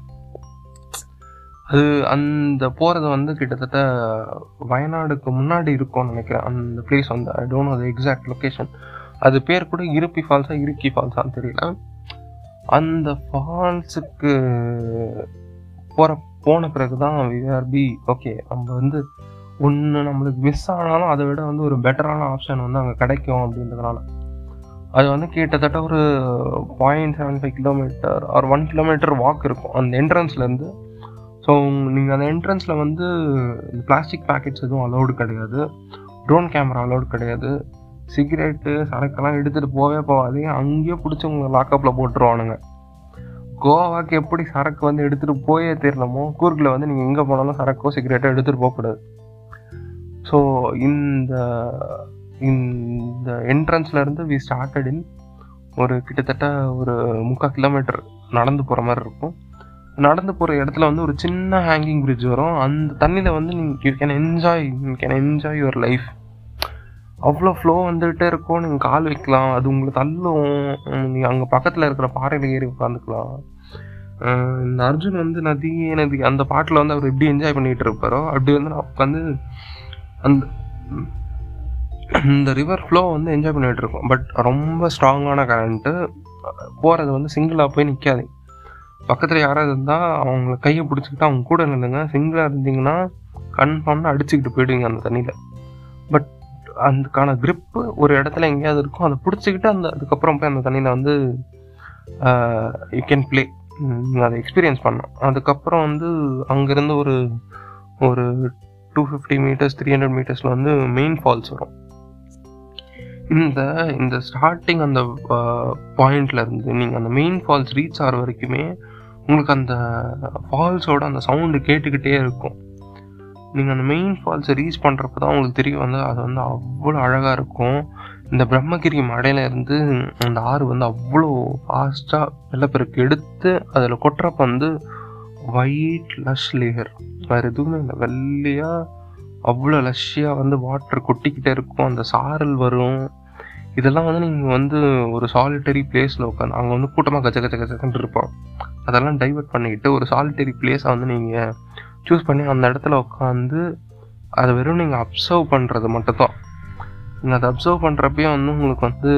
அது அந்த போகிறது வந்து கிட்டத்தட்ட வயநாடுக்கு முன்னாடி இருக்கும்னு நினைக்கிறேன் அந்த பிளேஸ் வந்து. I don't know the exact location. அது பேர் கூட இருக்கி ஃபால்ஸான்னு தெரியல. அந்த ஃபால்ஸுக்கு போன பிறகு தான் விஆர்பி ஓகே நம்ம வந்து ஒன்று நம்மளுக்கு மிஸ் ஆனாலும் அதை விட வந்து ஒரு பெட்டரான ஆப்ஷன் வந்து அங்கே கிடைக்கும் அப்படின்றதுனால அது வந்து கிட்டத்தட்ட ஒரு 0.75 கிலோமீட்டர் ஒரு 1 கிலோமீட்டர் வாக் இருக்கும் அந்த என்ட்ரன்ஸ்லேருந்து. ஸோ நீங்கள் அந்த என்ட்ரன்ஸில் வந்து இந்த பிளாஸ்டிக் பேக்கெட்ஸ் எதுவும் அலோடு கிடையாது, ட்ரோன் கேமரா அலோடு கிடையாது, சிகரெட்டு சரக்கெல்லாம் எடுத்துகிட்டு போகாதீங்க. அங்கேயே பிடிச்சி உங்களை லாக்அப்பில் போட்டுருவானுங்க. கோவாக்கு எப்படி சரக்கு வந்து எடுத்துகிட்டு போயே தெரியலமோ, கூர்க்கில் வந்து நீங்கள் எங்கே போனாலும் சரக்கோ சிகரெட்டோ எடுத்துகிட்டு போகக்கூடாது. ஸோ இந்த என்ட்ரன்ஸ்லேருந்து வி ஸ்டார்டட் இன் ஒரு கிட்டத்தட்ட ஒரு 3/4 கிலோமீட்டர் நடந்து போகிற மாதிரி இருக்கும். நடந்து போகிற இடத்துல வந்து ஒரு சின்ன ஹேங்கிங் பிரிட்ஜ் வரும். அந்த தண்ணியில் வந்து நீங்கள் you can enjoy your life. அவ்வளோ ஃப்ளோ வந்துகிட்டே இருக்கும். நீங்கள் கால் வைக்கலாம், அது உங்களை தள்ளும். நீங்கள் அங்கே பக்கத்தில் இருக்கிற பாறையில் ஏறி உட்காந்துக்கலாம். இந்த அர்ஜுன் வந்து நதி அந்த பாட்டில் வந்து அவர் எப்படி என்ஜாய் பண்ணிகிட்டு இருப்பாரோ அப்படி வந்து நான் உட்காந்து அந்த ரிவர் ஃப்ளோ வந்து என்ஜாய் பண்ணிகிட்டு இருக்கோம். பட் ரொம்ப ஸ்ட்ராங்கான கரண்ட்டு. போகிறது வந்து சிங்கிளாக போய் நிற்காது. பக்கத்தில் யாராவது இருந்தால் அவங்கள கையை பிடிச்சிக்கிட்டு அவங்க கூட நில்லுங்க. சிங்கிளாக இருந்தீங்கன்னா கன்ஃபார்ம்னா அடிச்சுக்கிட்டு போயிடுவீங்க அந்த தண்ணியில். பட் அதுக்கான க்ரிப்பு ஒரு இடத்துல எங்கேயாவது இருக்கும், அதை பிடிச்சிக்கிட்டு அதுக்கப்புறம் போய் அந்த தண்ணியில் வந்து யூ கேன் ப்ளே. அதை எக்ஸ்பீரியன்ஸ் பண்ணோம். அதுக்கப்புறம் வந்து அங்கேருந்து ஒரு 250 மீட்டர்ஸ் 300 மீட்டர்ஸில் வந்து மெயின் ஃபால்ஸ் வரும். இந்த ஸ்டார்டிங் அந்த பாயிண்ட்லேருந்து நீங்கள் அந்த மெயின் ஃபால்ஸ் ரீச் ஆகிற வரைக்குமே உங்களுக்கு அந்த ஃபால்ஸோட அந்த சவுண்டு கேட்டுக்கிட்டே இருக்கும். நீங்கள் அந்த மெயின் ஃபால்ஸை ரீச் பண்ணுறப்ப தான் உங்களுக்கு தெரிய வந்து அது வந்து அவ்வளோ அழகாக இருக்கும். இந்த பிரம்மகிரி மடையிலேருந்து அந்த ஆறு வந்து அவ்வளோ ஃபாஸ்ட்டாக வெள்ளப்பெருக்கு எடுத்து அதில் கொட்டுறப்ப வந்து ஒயிட் லஷ் லேயர், வேறு எதுவுமே இல்லை, வெள்ளையாக அவ்வளோ லஷ்ஷியாக வந்து வாட்டர் கொட்டிக்கிட்டே இருக்கும். அந்த சாரல் வரும். இதெல்லாம் வந்து நீங்கள் வந்து ஒரு சாலிட்டரி பிளேஸில் உட்காந்து அங்கே வந்து கூட்டமாக கச்ச கச்ச கச்சக்கன்னு இருப்போம். அதெல்லாம் டைவெர்ட் பண்ணிக்கிட்டு ஒரு சாலிட்டரி பிளேஸாக வந்து நீங்கள் சூஸ் பண்ணி அந்த இடத்துல உட்காந்து அதை வெறும் நீங்கள் அப்சர்வ் பண்ணுறது மட்டும்தான். நீங்கள் அதை அப்சர்வ் பண்ணுறப்பையும் வந்து உங்களுக்கு வந்து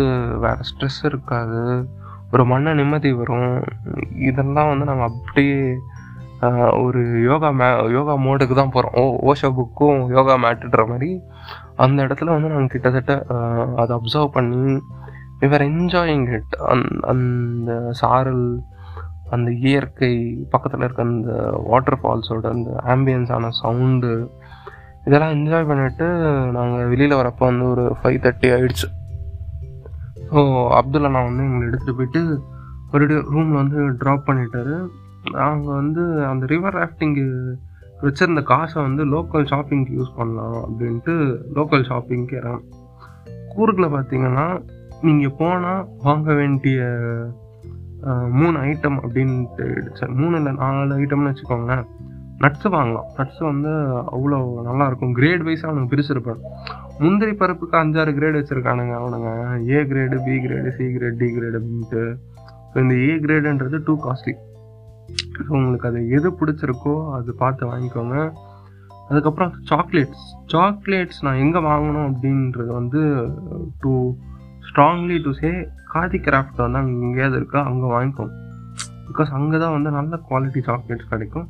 வேறு ஸ்ட்ரெஸ் இருக்காது, ஒரு மன நிம்மதி வரும். இதெல்லாம் வந்து நாங்கள் அப்படியே ஒரு யோகா மோடுக்கு தான் போகிறோம். ஓஷோ புக்கும் யோகா மேட்டுன்ற மாதிரி அந்த இடத்துல வந்து நாங்கள் கிட்டத்தட்ட அதை அப்சர்வ் பண்ணி வி ஆர் என்ஜாயிங் இட். அந்த சாரல், அந்த இயற்கை, பக்கத்தில் இருக்க அந்த வாட்டர் ஃபால்ஸோட அந்த ஆம்பியன்ஸான சவுண்டு, இதெல்லாம் என்ஜாய் பண்ணிவிட்டு நாங்கள் வெளியில் வரப்போ வந்து ஒரு 5:30 ஆகிடுச்சு. ஸோ அப்துல்லா நான் வந்து எங்களை எடுத்துகிட்டு போயிட்டு ஒரு ரூமில் வந்து ட்ராப் பண்ணிட்டாரு. அவங்க வந்து அந்த ரிவர் ராஃப்டிங்கு வச்சுருந்த காசை வந்து லோக்கல் ஷாப்பிங்க்கு யூஸ் பண்ணலாம் அப்படின்ட்டு லோக்கல் ஷாப்பிங்க்கு இறங்க. கூர்க்கில் பார்த்தீங்கன்னா நீங்கள் போனால் வாங்க வேண்டிய 3 ஐட்டம் அப்படின்ட்டு சார் 3 இல்லை 4 ஐட்டம்னு வச்சுக்கோங்களேன். நட்ஸு வாங்கலாம். நட்ஸு வந்து அவ்வளோ நல்லாயிருக்கும். கிரேட் வைஸாக அவனுக்கு பிரிச்சிருப்பான். முந்திரி பருப்புக்கு 5-6 கிரேடு வச்சுருக்கானுங்க அவனுங்க. A grade B grade C grade D grade அப்படின்ட்டு. இப்போ இந்த A கிரேடுன்றது டூ காஸ்ட்லி. ஸோ உங்களுக்கு அது எது பிடிச்சிருக்கோ அது பார்த்து வாங்கிக்கோங்க. அதுக்கப்புறம் சாக்லேட்ஸ் நான் எங்கே வாங்கணும் அப்படின்றது வந்து too strongly to say Khadi craft வந்து அங்கே எங்கேயாவது இருக்கா அங்கே வாங்கிக்கோங்க. பிகாஸ் அங்கே தான் வந்து நல்ல குவாலிட்டி சாக்லேட்ஸ் கிடைக்கும்.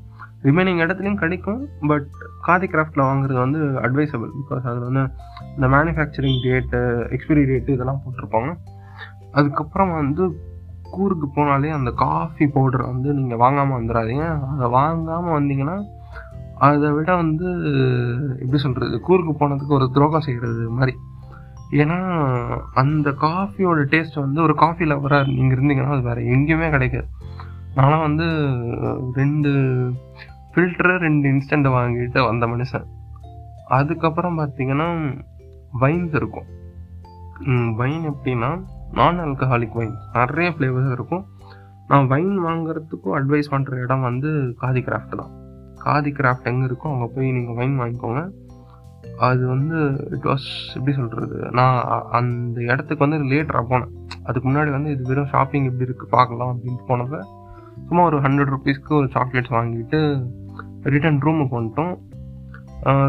ரிமைனிங் இடத்துலையும் கிடைக்கும், பட் காதி கிராஃப்டில் வாங்குறது வந்து அட்வைசபிள். பிகாஸ் அதில் வந்து இந்த மேனுஃபேக்சரிங் டேட்டு, எக்ஸ்பைரி டேட்டு இதெல்லாம் போட்டிருப்பாங்க. அதுக்கப்புறம் வந்து கூருக்கு போனாலே அந்த காஃபி பவுடரை வந்து நீங்கள் வாங்காமல் வந்துடாதீங்க. அதை வாங்காமல் வந்தீங்கன்னா அதை விட வந்து எப்படி சொல்கிறது, கூருக்கு போனதுக்கு ஒரு துரோகம் செய்கிறது மாதிரி. ஏன்னா அந்த காஃபியோட டேஸ்ட் வந்து ஒரு காஃபி லவராக நீங்கள் இருந்தீங்கன்னா அது வேறு எங்கேயுமே கிடைக்காது. நானும் வந்து 2 ஃபில்டரு 2 இன்ஸ்டண்ட்டை வாங்கிட்டு வந்த மனுஷன். அதுக்கப்புறம் பார்த்திங்கன்னா வைன்ஸ் இருக்கும். வைன் எப்படின்னா நான் ஆல்கஹாலிக் வைன் நிறைய ஃப்ளேவர்ஸ் இருக்கும். நான் வைன் வாங்குறதுக்கும் அட்வைஸ் பண்ணுற இடம் வந்து காதி கிராஃப்ட் தான். காதி கிராஃப்ட் எங்கே இருக்கோ அங்கே போய் நீங்கள் வைன் வாங்கிக்கோங்க. அது வந்து இட் வாஸ் எப்படி சொல்கிறது, நான் அந்த இடத்துக்கு வந்து லேட்டராக போனேன். அதுக்கு முன்னாடி வந்து இது வெறும் ஷாப்பிங் எப்படி இருக்குது பார்க்கலாம் அப்படின்னு போனப்போ சும்மா ஒரு 100 ரூபீஸ்க்கு ஒரு சாக்லேட்ஸ் வாங்கிட்டு ரிட்டன் ரூமுக்கு வந்துட்டோம்.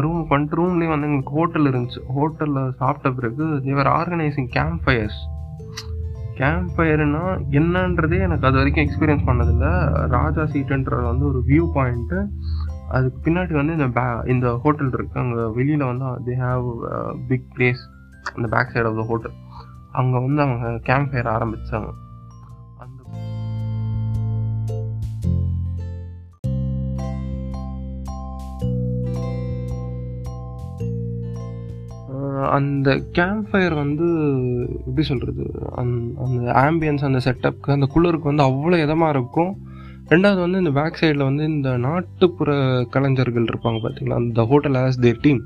ரூமுக்கு வந்துட்டு ரூம்லேயே வந்து எங்களுக்கு ஹோட்டல் இருந்துச்சு. ஹோட்டலில் சாப்பிட்ட பிறகு தேவர் ஆர்கனைசிங் கேம்ப் ஃபயர்னா என்னன்றதே எனக்கு அது வரைக்கும் எக்ஸ்பீரியன்ஸ் பண்ணதில்லை. ராஜா சீட்டுன்றது வந்து ஒரு வியூ பாயிண்ட்டு. அதுக்கு பின்னாடி வந்து இந்த ஹோட்டல் இருக்குது. அங்கே வெளியில் வந்து தே ஹாவ் பிக் பிளேஸ் இந்த back side of the hotel. அங்கே வந்து அவங்க கேம்ப் ஃபயர் ஆரம்பித்தாங்க. அந்த அந்த கேம்ப் ஃபயர் வந்து எப்படி சொல்கிறது, அந்த ஆம்பியன்ஸ், அந்த செட்டப்க்கு, அந்த குளிருக்கு வந்து அவ்வளோ இதமாக இருக்கும். ரெண்டாவது வந்து இந்த பேக் சைடில் வந்து இந்த நாட்டுப்புற கலைஞர்கள் இருப்பாங்க பார்த்தீங்களா, அந்த ஹோட்டல் ஆஸ் தேர் டீம்.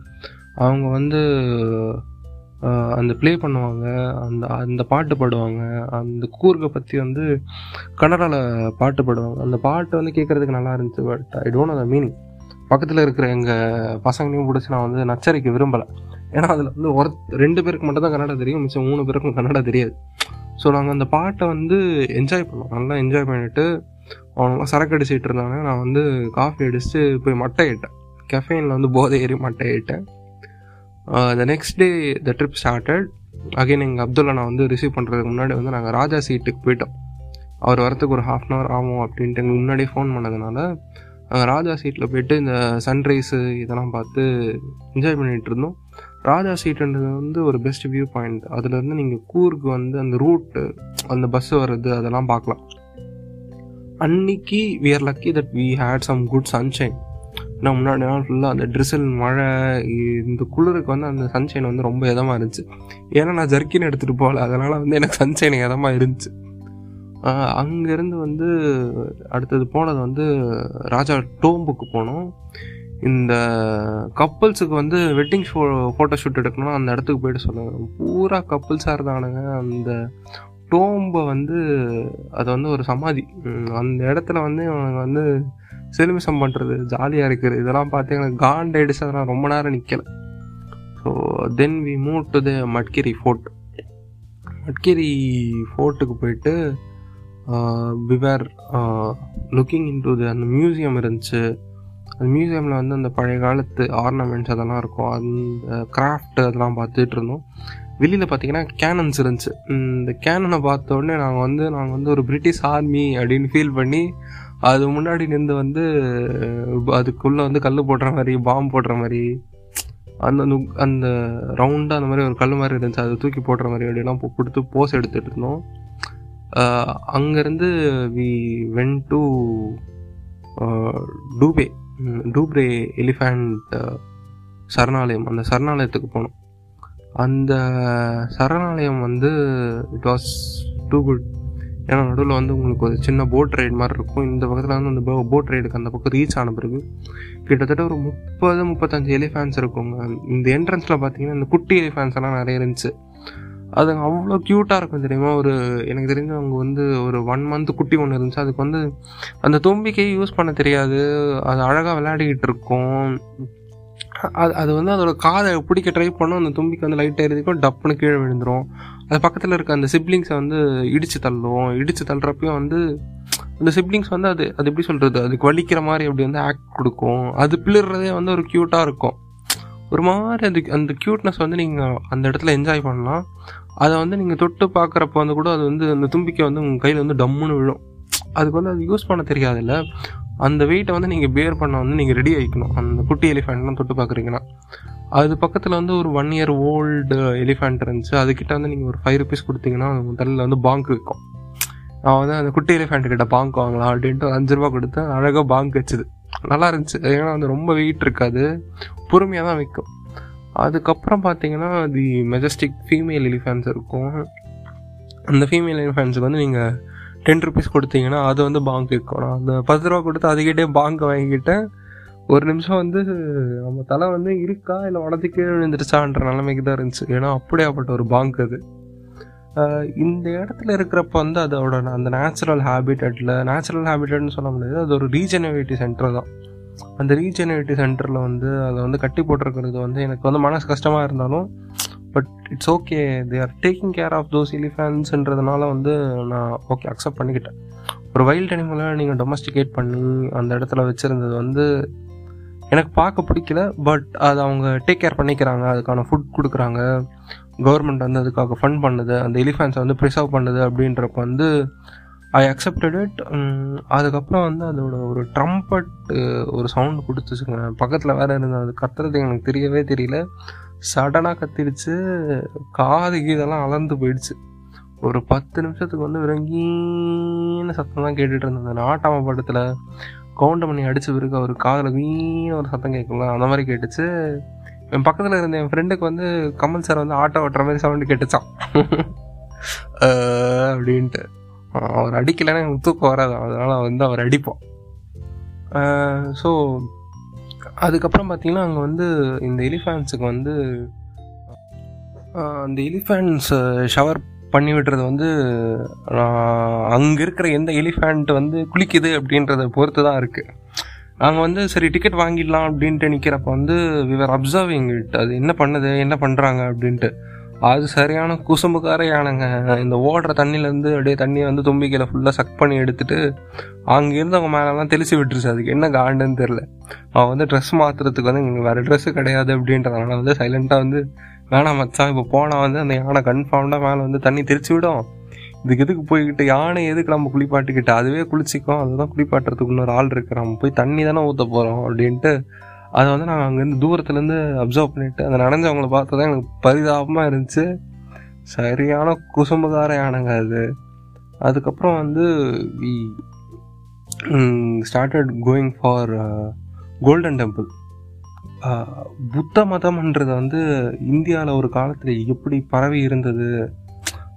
அவங்க வந்து அந்த ப்ளே பண்ணுவாங்க, அந்த அந்த பாட்டு பாடுவாங்க. அந்த கூர்க்கை பற்றி வந்து கன்னடாவில் பாட்டு பாடுவாங்க. அந்த பாட்டு வந்து கேட்குறதுக்கு நல்லா இருந்துச்சு. But I don't know the meaning. பக்கத்தில் இருக்கிற எங்கள் பசங்களையும் பிடிச்சி நான் வந்து நச்சரிக்க விரும்பலை. ஏன்னா அதில் வந்து 2 பேருக்கு மட்டும்தான் கன்னடா தெரியும், மிச்சம் 3 பேருக்கும் கன்னடா தெரியாது. ஸோ நாங்கள் அந்த பாட்டை வந்து என்ஜாய் பண்ணோம். நல்லா என்ஜாய் பண்ணிவிட்டு அவனெலாம் சரக்கு அடிச்சுட்டு இருந்தாங்க. நான் வந்து காஃபி அடிச்சுட்டு போய் மட்டை ஏட்டேன். கெஃபைனில் வந்து போதை ஏறி மட்டை ஏட்டேன். The next day the trip started again. எங்கள் அப்துல்லா நான் வந்து ரிசீவ் பண்ணுறதுக்கு முன்னாடி வந்து நாங்கள் ராஜா சீட்டுக்கு போயிட்டோம். அவர் வரத்துக்கு ஒரு 1/2 hour ஆகும் அப்படின்ட்டு எங்களுக்கு முன்னாடியே ஃபோன் பண்ணதுனால ராஜா சீட்டில் போயிட்டு இந்த சன்ரைஸு இதெல்லாம் பார்த்து என்ஜாய் பண்ணிகிட்டு இருந்தோம். ராஜா சீட்டுன்றது வந்து ஒரு பெஸ்ட் வியூ பாயிண்ட். அதுலேருந்து நீங்கள் கூர்க்கு வந்து அந்த ரூட்டு, அந்த பஸ்ஸு வர்றது அதெல்லாம் பார்க்கலாம். அன்னைக்கு we are lucky that we had some good sunshine. நான் முன்னாடி நாள் ஃபுல்லாக அந்த ட்ரிசல் மழை, இந்த குளிருக்கு வந்து அந்த சன்ஷைன் வந்து ரொம்ப இதமாக இருந்துச்சு. ஏன்னா நான் ஜர்க்கின் எடுத்துகிட்டு போகல, அதனால் வந்து எனக்கு சன்ஷைன் இதமாக இருந்துச்சு. அங்கேருந்து வந்து அடுத்தது போனது வந்து ராஜா டோம்புக்கு போனோம். இந்த கப்புள்ஸுக்கு வந்து வெட்டிங் ஃபோட்டோஷூட் எடுக்கணும்னா அந்த இடத்துக்கு போய்ட்டு சொன்னாங்க. பூரா கப்புள்ஸாக இருந்தானுங்க. அந்த டோம்பை வந்து அது வந்து ஒரு சமாதி. அந்த இடத்துல வந்து அவனுக்கு வந்து செலிமிசம் பண்ணுறது, ஜாலியாக இருக்குது, இதெல்லாம் பார்த்து எனக்கு காண்ட் ஆயிடுச்சு. அதெல்லாம் ரொம்ப நேரம் நிற்கலை. So then we move to the Madikeri fort. Madikeri ஃபோர்ட்டுக்கு போயிட்டு we were looking into the அந்த மியூசியம் இருந்துச்சு. அந்த மியூசியமில் வந்து அந்த பழைய காலத்து ஆர்னமெண்ட்ஸ் அதெல்லாம் இருக்கும், அந்த கிராஃப்ட் அதெல்லாம் பார்த்துட்டு இருந்தோம். வெளியில் பார்த்திங்கன்னா கேனன்ஸ் இருந்துச்சு. இந்த கேனனை பார்த்த உடனே நாங்கள் வந்து ஒரு பிரிட்டிஷ் ஆர்மி அப்படின்னு ஃபீல் பண்ணி அது முன்னாடி நின்று வந்து அதுக்குள்ளே வந்து கல் போடுற மாதிரி பாம்பு போடுற மாதிரி அந்த ரவுண்டாக அந்த மாதிரி ஒரு கல் மாதிரி இருந்துச்சு, அதை தூக்கி போடுற மாதிரி அப்படிலாம் கொடுத்து போஸ் எடுத்துகிட்டு இருந்தோம். அங்கேருந்து we went to Dubare elephant சரணாலயம். அந்த சரணாலயத்துக்கு போனோம். அந்த சரணாலயம் வந்து இட் வாஸ் டூ குட். ஏன்னா நடுவில் வந்து உங்களுக்கு ஒரு சின்ன போட் ரைடு மாதிரி இருக்கும். இந்த பக்கத்தில் வந்து அந்த போட் ரைடுக்கு அந்த பக்கம் ரீச் ஆன பிறகு கிட்டத்தட்ட ஒரு 30-35 எலிஃபேன்ஸ் இருக்குங்க. இந்த என்ட்ரன்ஸில் பார்த்தீங்கன்னா இந்த குட்டி எலிஃபேன்ஸ் எல்லாம் நிறைய இருந்துச்சு. அது அவ்வளோ க்யூட்டாக இருக்கும் தெரியுமா. எனக்கு தெரிஞ்ச அவங்க வந்து ஒரு 1 month குட்டி ஒன்று இருந்துச்சு. அதுக்கு வந்து அந்த தும்பிக்கையை யூஸ் பண்ண தெரியாது, அது அழகாக விளையாடிக்கிட்டு இருக்கும். அது வந்து அதோட காதை பிடிக்க ட்ரை பண்ணோம், அந்த தும்பிக்கு வந்து லைட்டாக எழுதிக்கும், டப்புன்னு கீழே விழுந்துடும். அது பக்கத்தில் இருக்க அந்த சிப்ளிங்ஸை வந்து இடித்து தள்ளுறப்பையும் வந்து அந்த சிப்ளிங்ஸ் வந்து அது எப்படி சொல்கிறது, அதுக்கு வலிக்கிற மாதிரி அப்படி வந்து ஆக்ட் கொடுக்கும். அது பிளிர்றதே வந்து ஒரு க்யூட்டாக இருக்கும். ஒரு மாதிரி அந்த க்யூட்னஸ் வந்து நீங்கள் அந்த இடத்துல என்ஜாய் பண்ணலாம். அதை வந்து நீங்கள் தொட்டு பார்க்குறப்ப வந்து கூட அது வந்து அந்த தும்பிக்கை வந்து உங்கள் கையில் வந்து டம்முன்னு விழும். அதுக்கு வந்து அது யூஸ் பண்ண தெரியாதில்ல, அந்த வெயிட்டை வந்து நீங்கள் பேர் பண்ண வந்து நீங்கள் ரெடி ஆகிக்கணும். அந்த குட்டி எலிஃபெண்ட்லாம் தொட்டு பார்க்குறீங்கன்னா அது பக்கத்தில் வந்து ஒரு 1 year old எலிஃபெண்ட் இருந்துச்சு. அதுக்கிட்ட வந்து நீங்கள் ஒரு ₹5 கொடுத்தீங்கன்னா உங்கள் தலையில் வந்து பாங்க் வைக்கும். நான் வந்து அந்த குட்டி எலிஃபெண்ட் கிட்ட பாங்க் வாங்கலாம் அப்படின்ட்டு ₹5 கொடுத்து அழகாக பாங்க் வச்சுது. நல்லா இருந்துச்சு. ஏன்னா வந்து ரொம்ப வெயிட் இருக்காது, பொறுமையாக தான் வைக்கும். அதுக்கப்புறம் பார்த்தீங்கன்னா தி மெஜஸ்டிக் ஃபீமேல் எலிஃபெண்ட்ஸ் இருக்கும். அந்த ஃபீமேல் எலிஃபெண்ட்ஸுக்கு வந்து நீங்கள் ₹10 கொடுத்தீங்கன்னா அது வந்து பாங்க் இருக்கும். நான் அந்த ₹10 கொடுத்து அதுக்கிட்டே பாங்க் வாங்கிக்கிட்டேன். ஒரு நிமிஷம் வந்து நம்ம தலை வந்து இருக்கா இல்லை உடஞ்சி கீழே விழுந்துருச்சான்ற நிலைமைக்கு தான் இருந்துச்சு. ஏன்னா அப்படியாப்பட்ட ஒரு பாங்க் அது. இந்த இடத்துல இருக்கிறப்ப வந்து அதோட அந்த நேச்சுரல் ஹேபிட்டட்னு சொல்ல முடியாது, அது ஒரு ரீஜெனரேட்டிவ் சென்டர் தான். அந்த ரீஜெனரேட்டிவ் சென்டரில் வந்து அதை வந்து கட்டி போட்டிருக்கிறது வந்து எனக்கு வந்து மனசு கஷ்டமாக இருந்தாலும் but it's okay, they are taking care of those எலிஃபெண்ட்ஸ்ன்றதுனால வந்து நான் ஓகே அக்செப்ட் பண்ணிக்கிட்டேன். ஒரு வைல்டு அனிமலை நீங்கள் டொமஸ்டிகேட் பண்ணி அந்த இடத்துல வச்சுருந்தது வந்து எனக்கு பார்க்க பிடிக்கல. பட் அது அவங்க டேக் கேர் பண்ணிக்கிறாங்க, அதுக்கான ஃபுட் கொடுக்குறாங்க, கவர்மெண்ட் வந்து அதுக்காக ஃபண்ட் பண்ணுது, அந்த எலிஃபெண்ட்ஸை வந்து ப்ரிசர்வ் பண்ணுது அப்படின்றப்ப வந்து ஐ அக்செப்டட் இட். அதுக்கப்புறம் வந்து அதோட ஒரு ட்ரம்பட் ஒரு சவுண்டு கொடுத்துச்சுங்க. பக்கத்தில் வேறு இருந்தது, அது கத்துறது எனக்கு தெரியவே தெரியல, சடனாக கத்திடுச்சு. காது இதெல்லாம் அளந்து போயிடுச்சு. ஒரு 10 நிமிஷத்துக்கு வந்து விரங்கின்னு சத்தம் தான் கேட்டுட்டு இருந்தது. அந்த நாட்டாம படத்தில் கவுண்ட் பண்ணி அடிச்சு பிறகு ஒரு காதில் வீணு ஒரு சத்தம் கேட்கலாம், அந்த மாதிரி கேட்டுச்சு. என் பக்கத்தில் இருந்த என் ஃப்ரெண்டுக்கு வந்து கமல் சார் வந்து ஆட்டோ ஓட்டுற மாதிரி சவுண்டு கேட்டுச்சான் அப்படின்ட்டு. அவர் அடிக்கலைன்னா எனக்கு தூக்கம் வராதான், அதனால் வந்து அவர் அடிப்போம். ஸோ அதுக்கப்புறம் பார்த்திங்கன்னா அங்கே வந்து இந்த எலிஃபெண்ட்ஸுக்கு வந்து அந்த எலிஃபெண்ட்ஸ் ஷவர் பண்ணி விடுறது வந்து அங்கே இருக்கிற எந்த எலிஃபெண்ட் வந்து குளிக்குது அப்படின்றத பொறுத்து தான் இருக்குது. நாங்கள் வந்து சரி டிக்கெட் வாங்கிடலாம் அப்படின்ட்டு நிற்கிறப்ப வந்து வி ஆர் அப்சர்விங் இட், அது என்ன பண்ணுது என்ன பண்ணுறாங்க அப்படின்ட்டு. அது சரியான குசும்புக்காரே ஆனங்க. இந்த ஓடுற தண்ணியிலேருந்து அப்படியே தண்ணியை வந்து தும்பிக்கையில் ஃபுல்லாக சக் பண்ணி எடுத்துகிட்டு அங்கேருந்து அவங்க மேலெல்லாம் தெளிச்சு விட்டுருச்சு. அதுக்கு என்ன காண்டுன்னு தெரில. அவன் வந்து ட்ரெஸ் மாற்றுறதுக்கு வந்து இங்கே வேறு ட்ரெஸ்ஸு கிடையாது அப்படின்றதுனால வந்து சைலண்ட்டாக வந்து வேணாம் மச்சான் இப்போ போனால் வந்து அந்த யானை கன்ஃபார்ம்டாக மேலே வந்து தண்ணி தெளிச்சு விடும், இதுக்கு போய்கிட்டு யானை எதுக்கு நம்ம குளிப்பாட்டுக்கிட்ட, அதுவே குளிச்சிக்கும், அதுதான் குளிப்பாட்டுறதுக்கு இன்னொரு ஆள் இருக்கு, நம்ம போய் தண்ணி தானே ஊற்ற போகிறோம் அப்படின்ட்டு அதை வந்து நாங்கள் அங்கேருந்து தூரத்துலேருந்து அப்சர்வ் பண்ணிவிட்டு அதை நினைஞ்சவங்களை பார்த்து தான் எனக்கு பரிதாபமாக இருந்துச்சு. சரியான குசும்புகார யானைங்க அது. அதுக்கப்புறம் வந்து we started going for golden temple. புத்த மதம்ன்றது வந்து இந்தியாவில் ஒரு காலத்தில் எப்படி பரவி இருந்தது,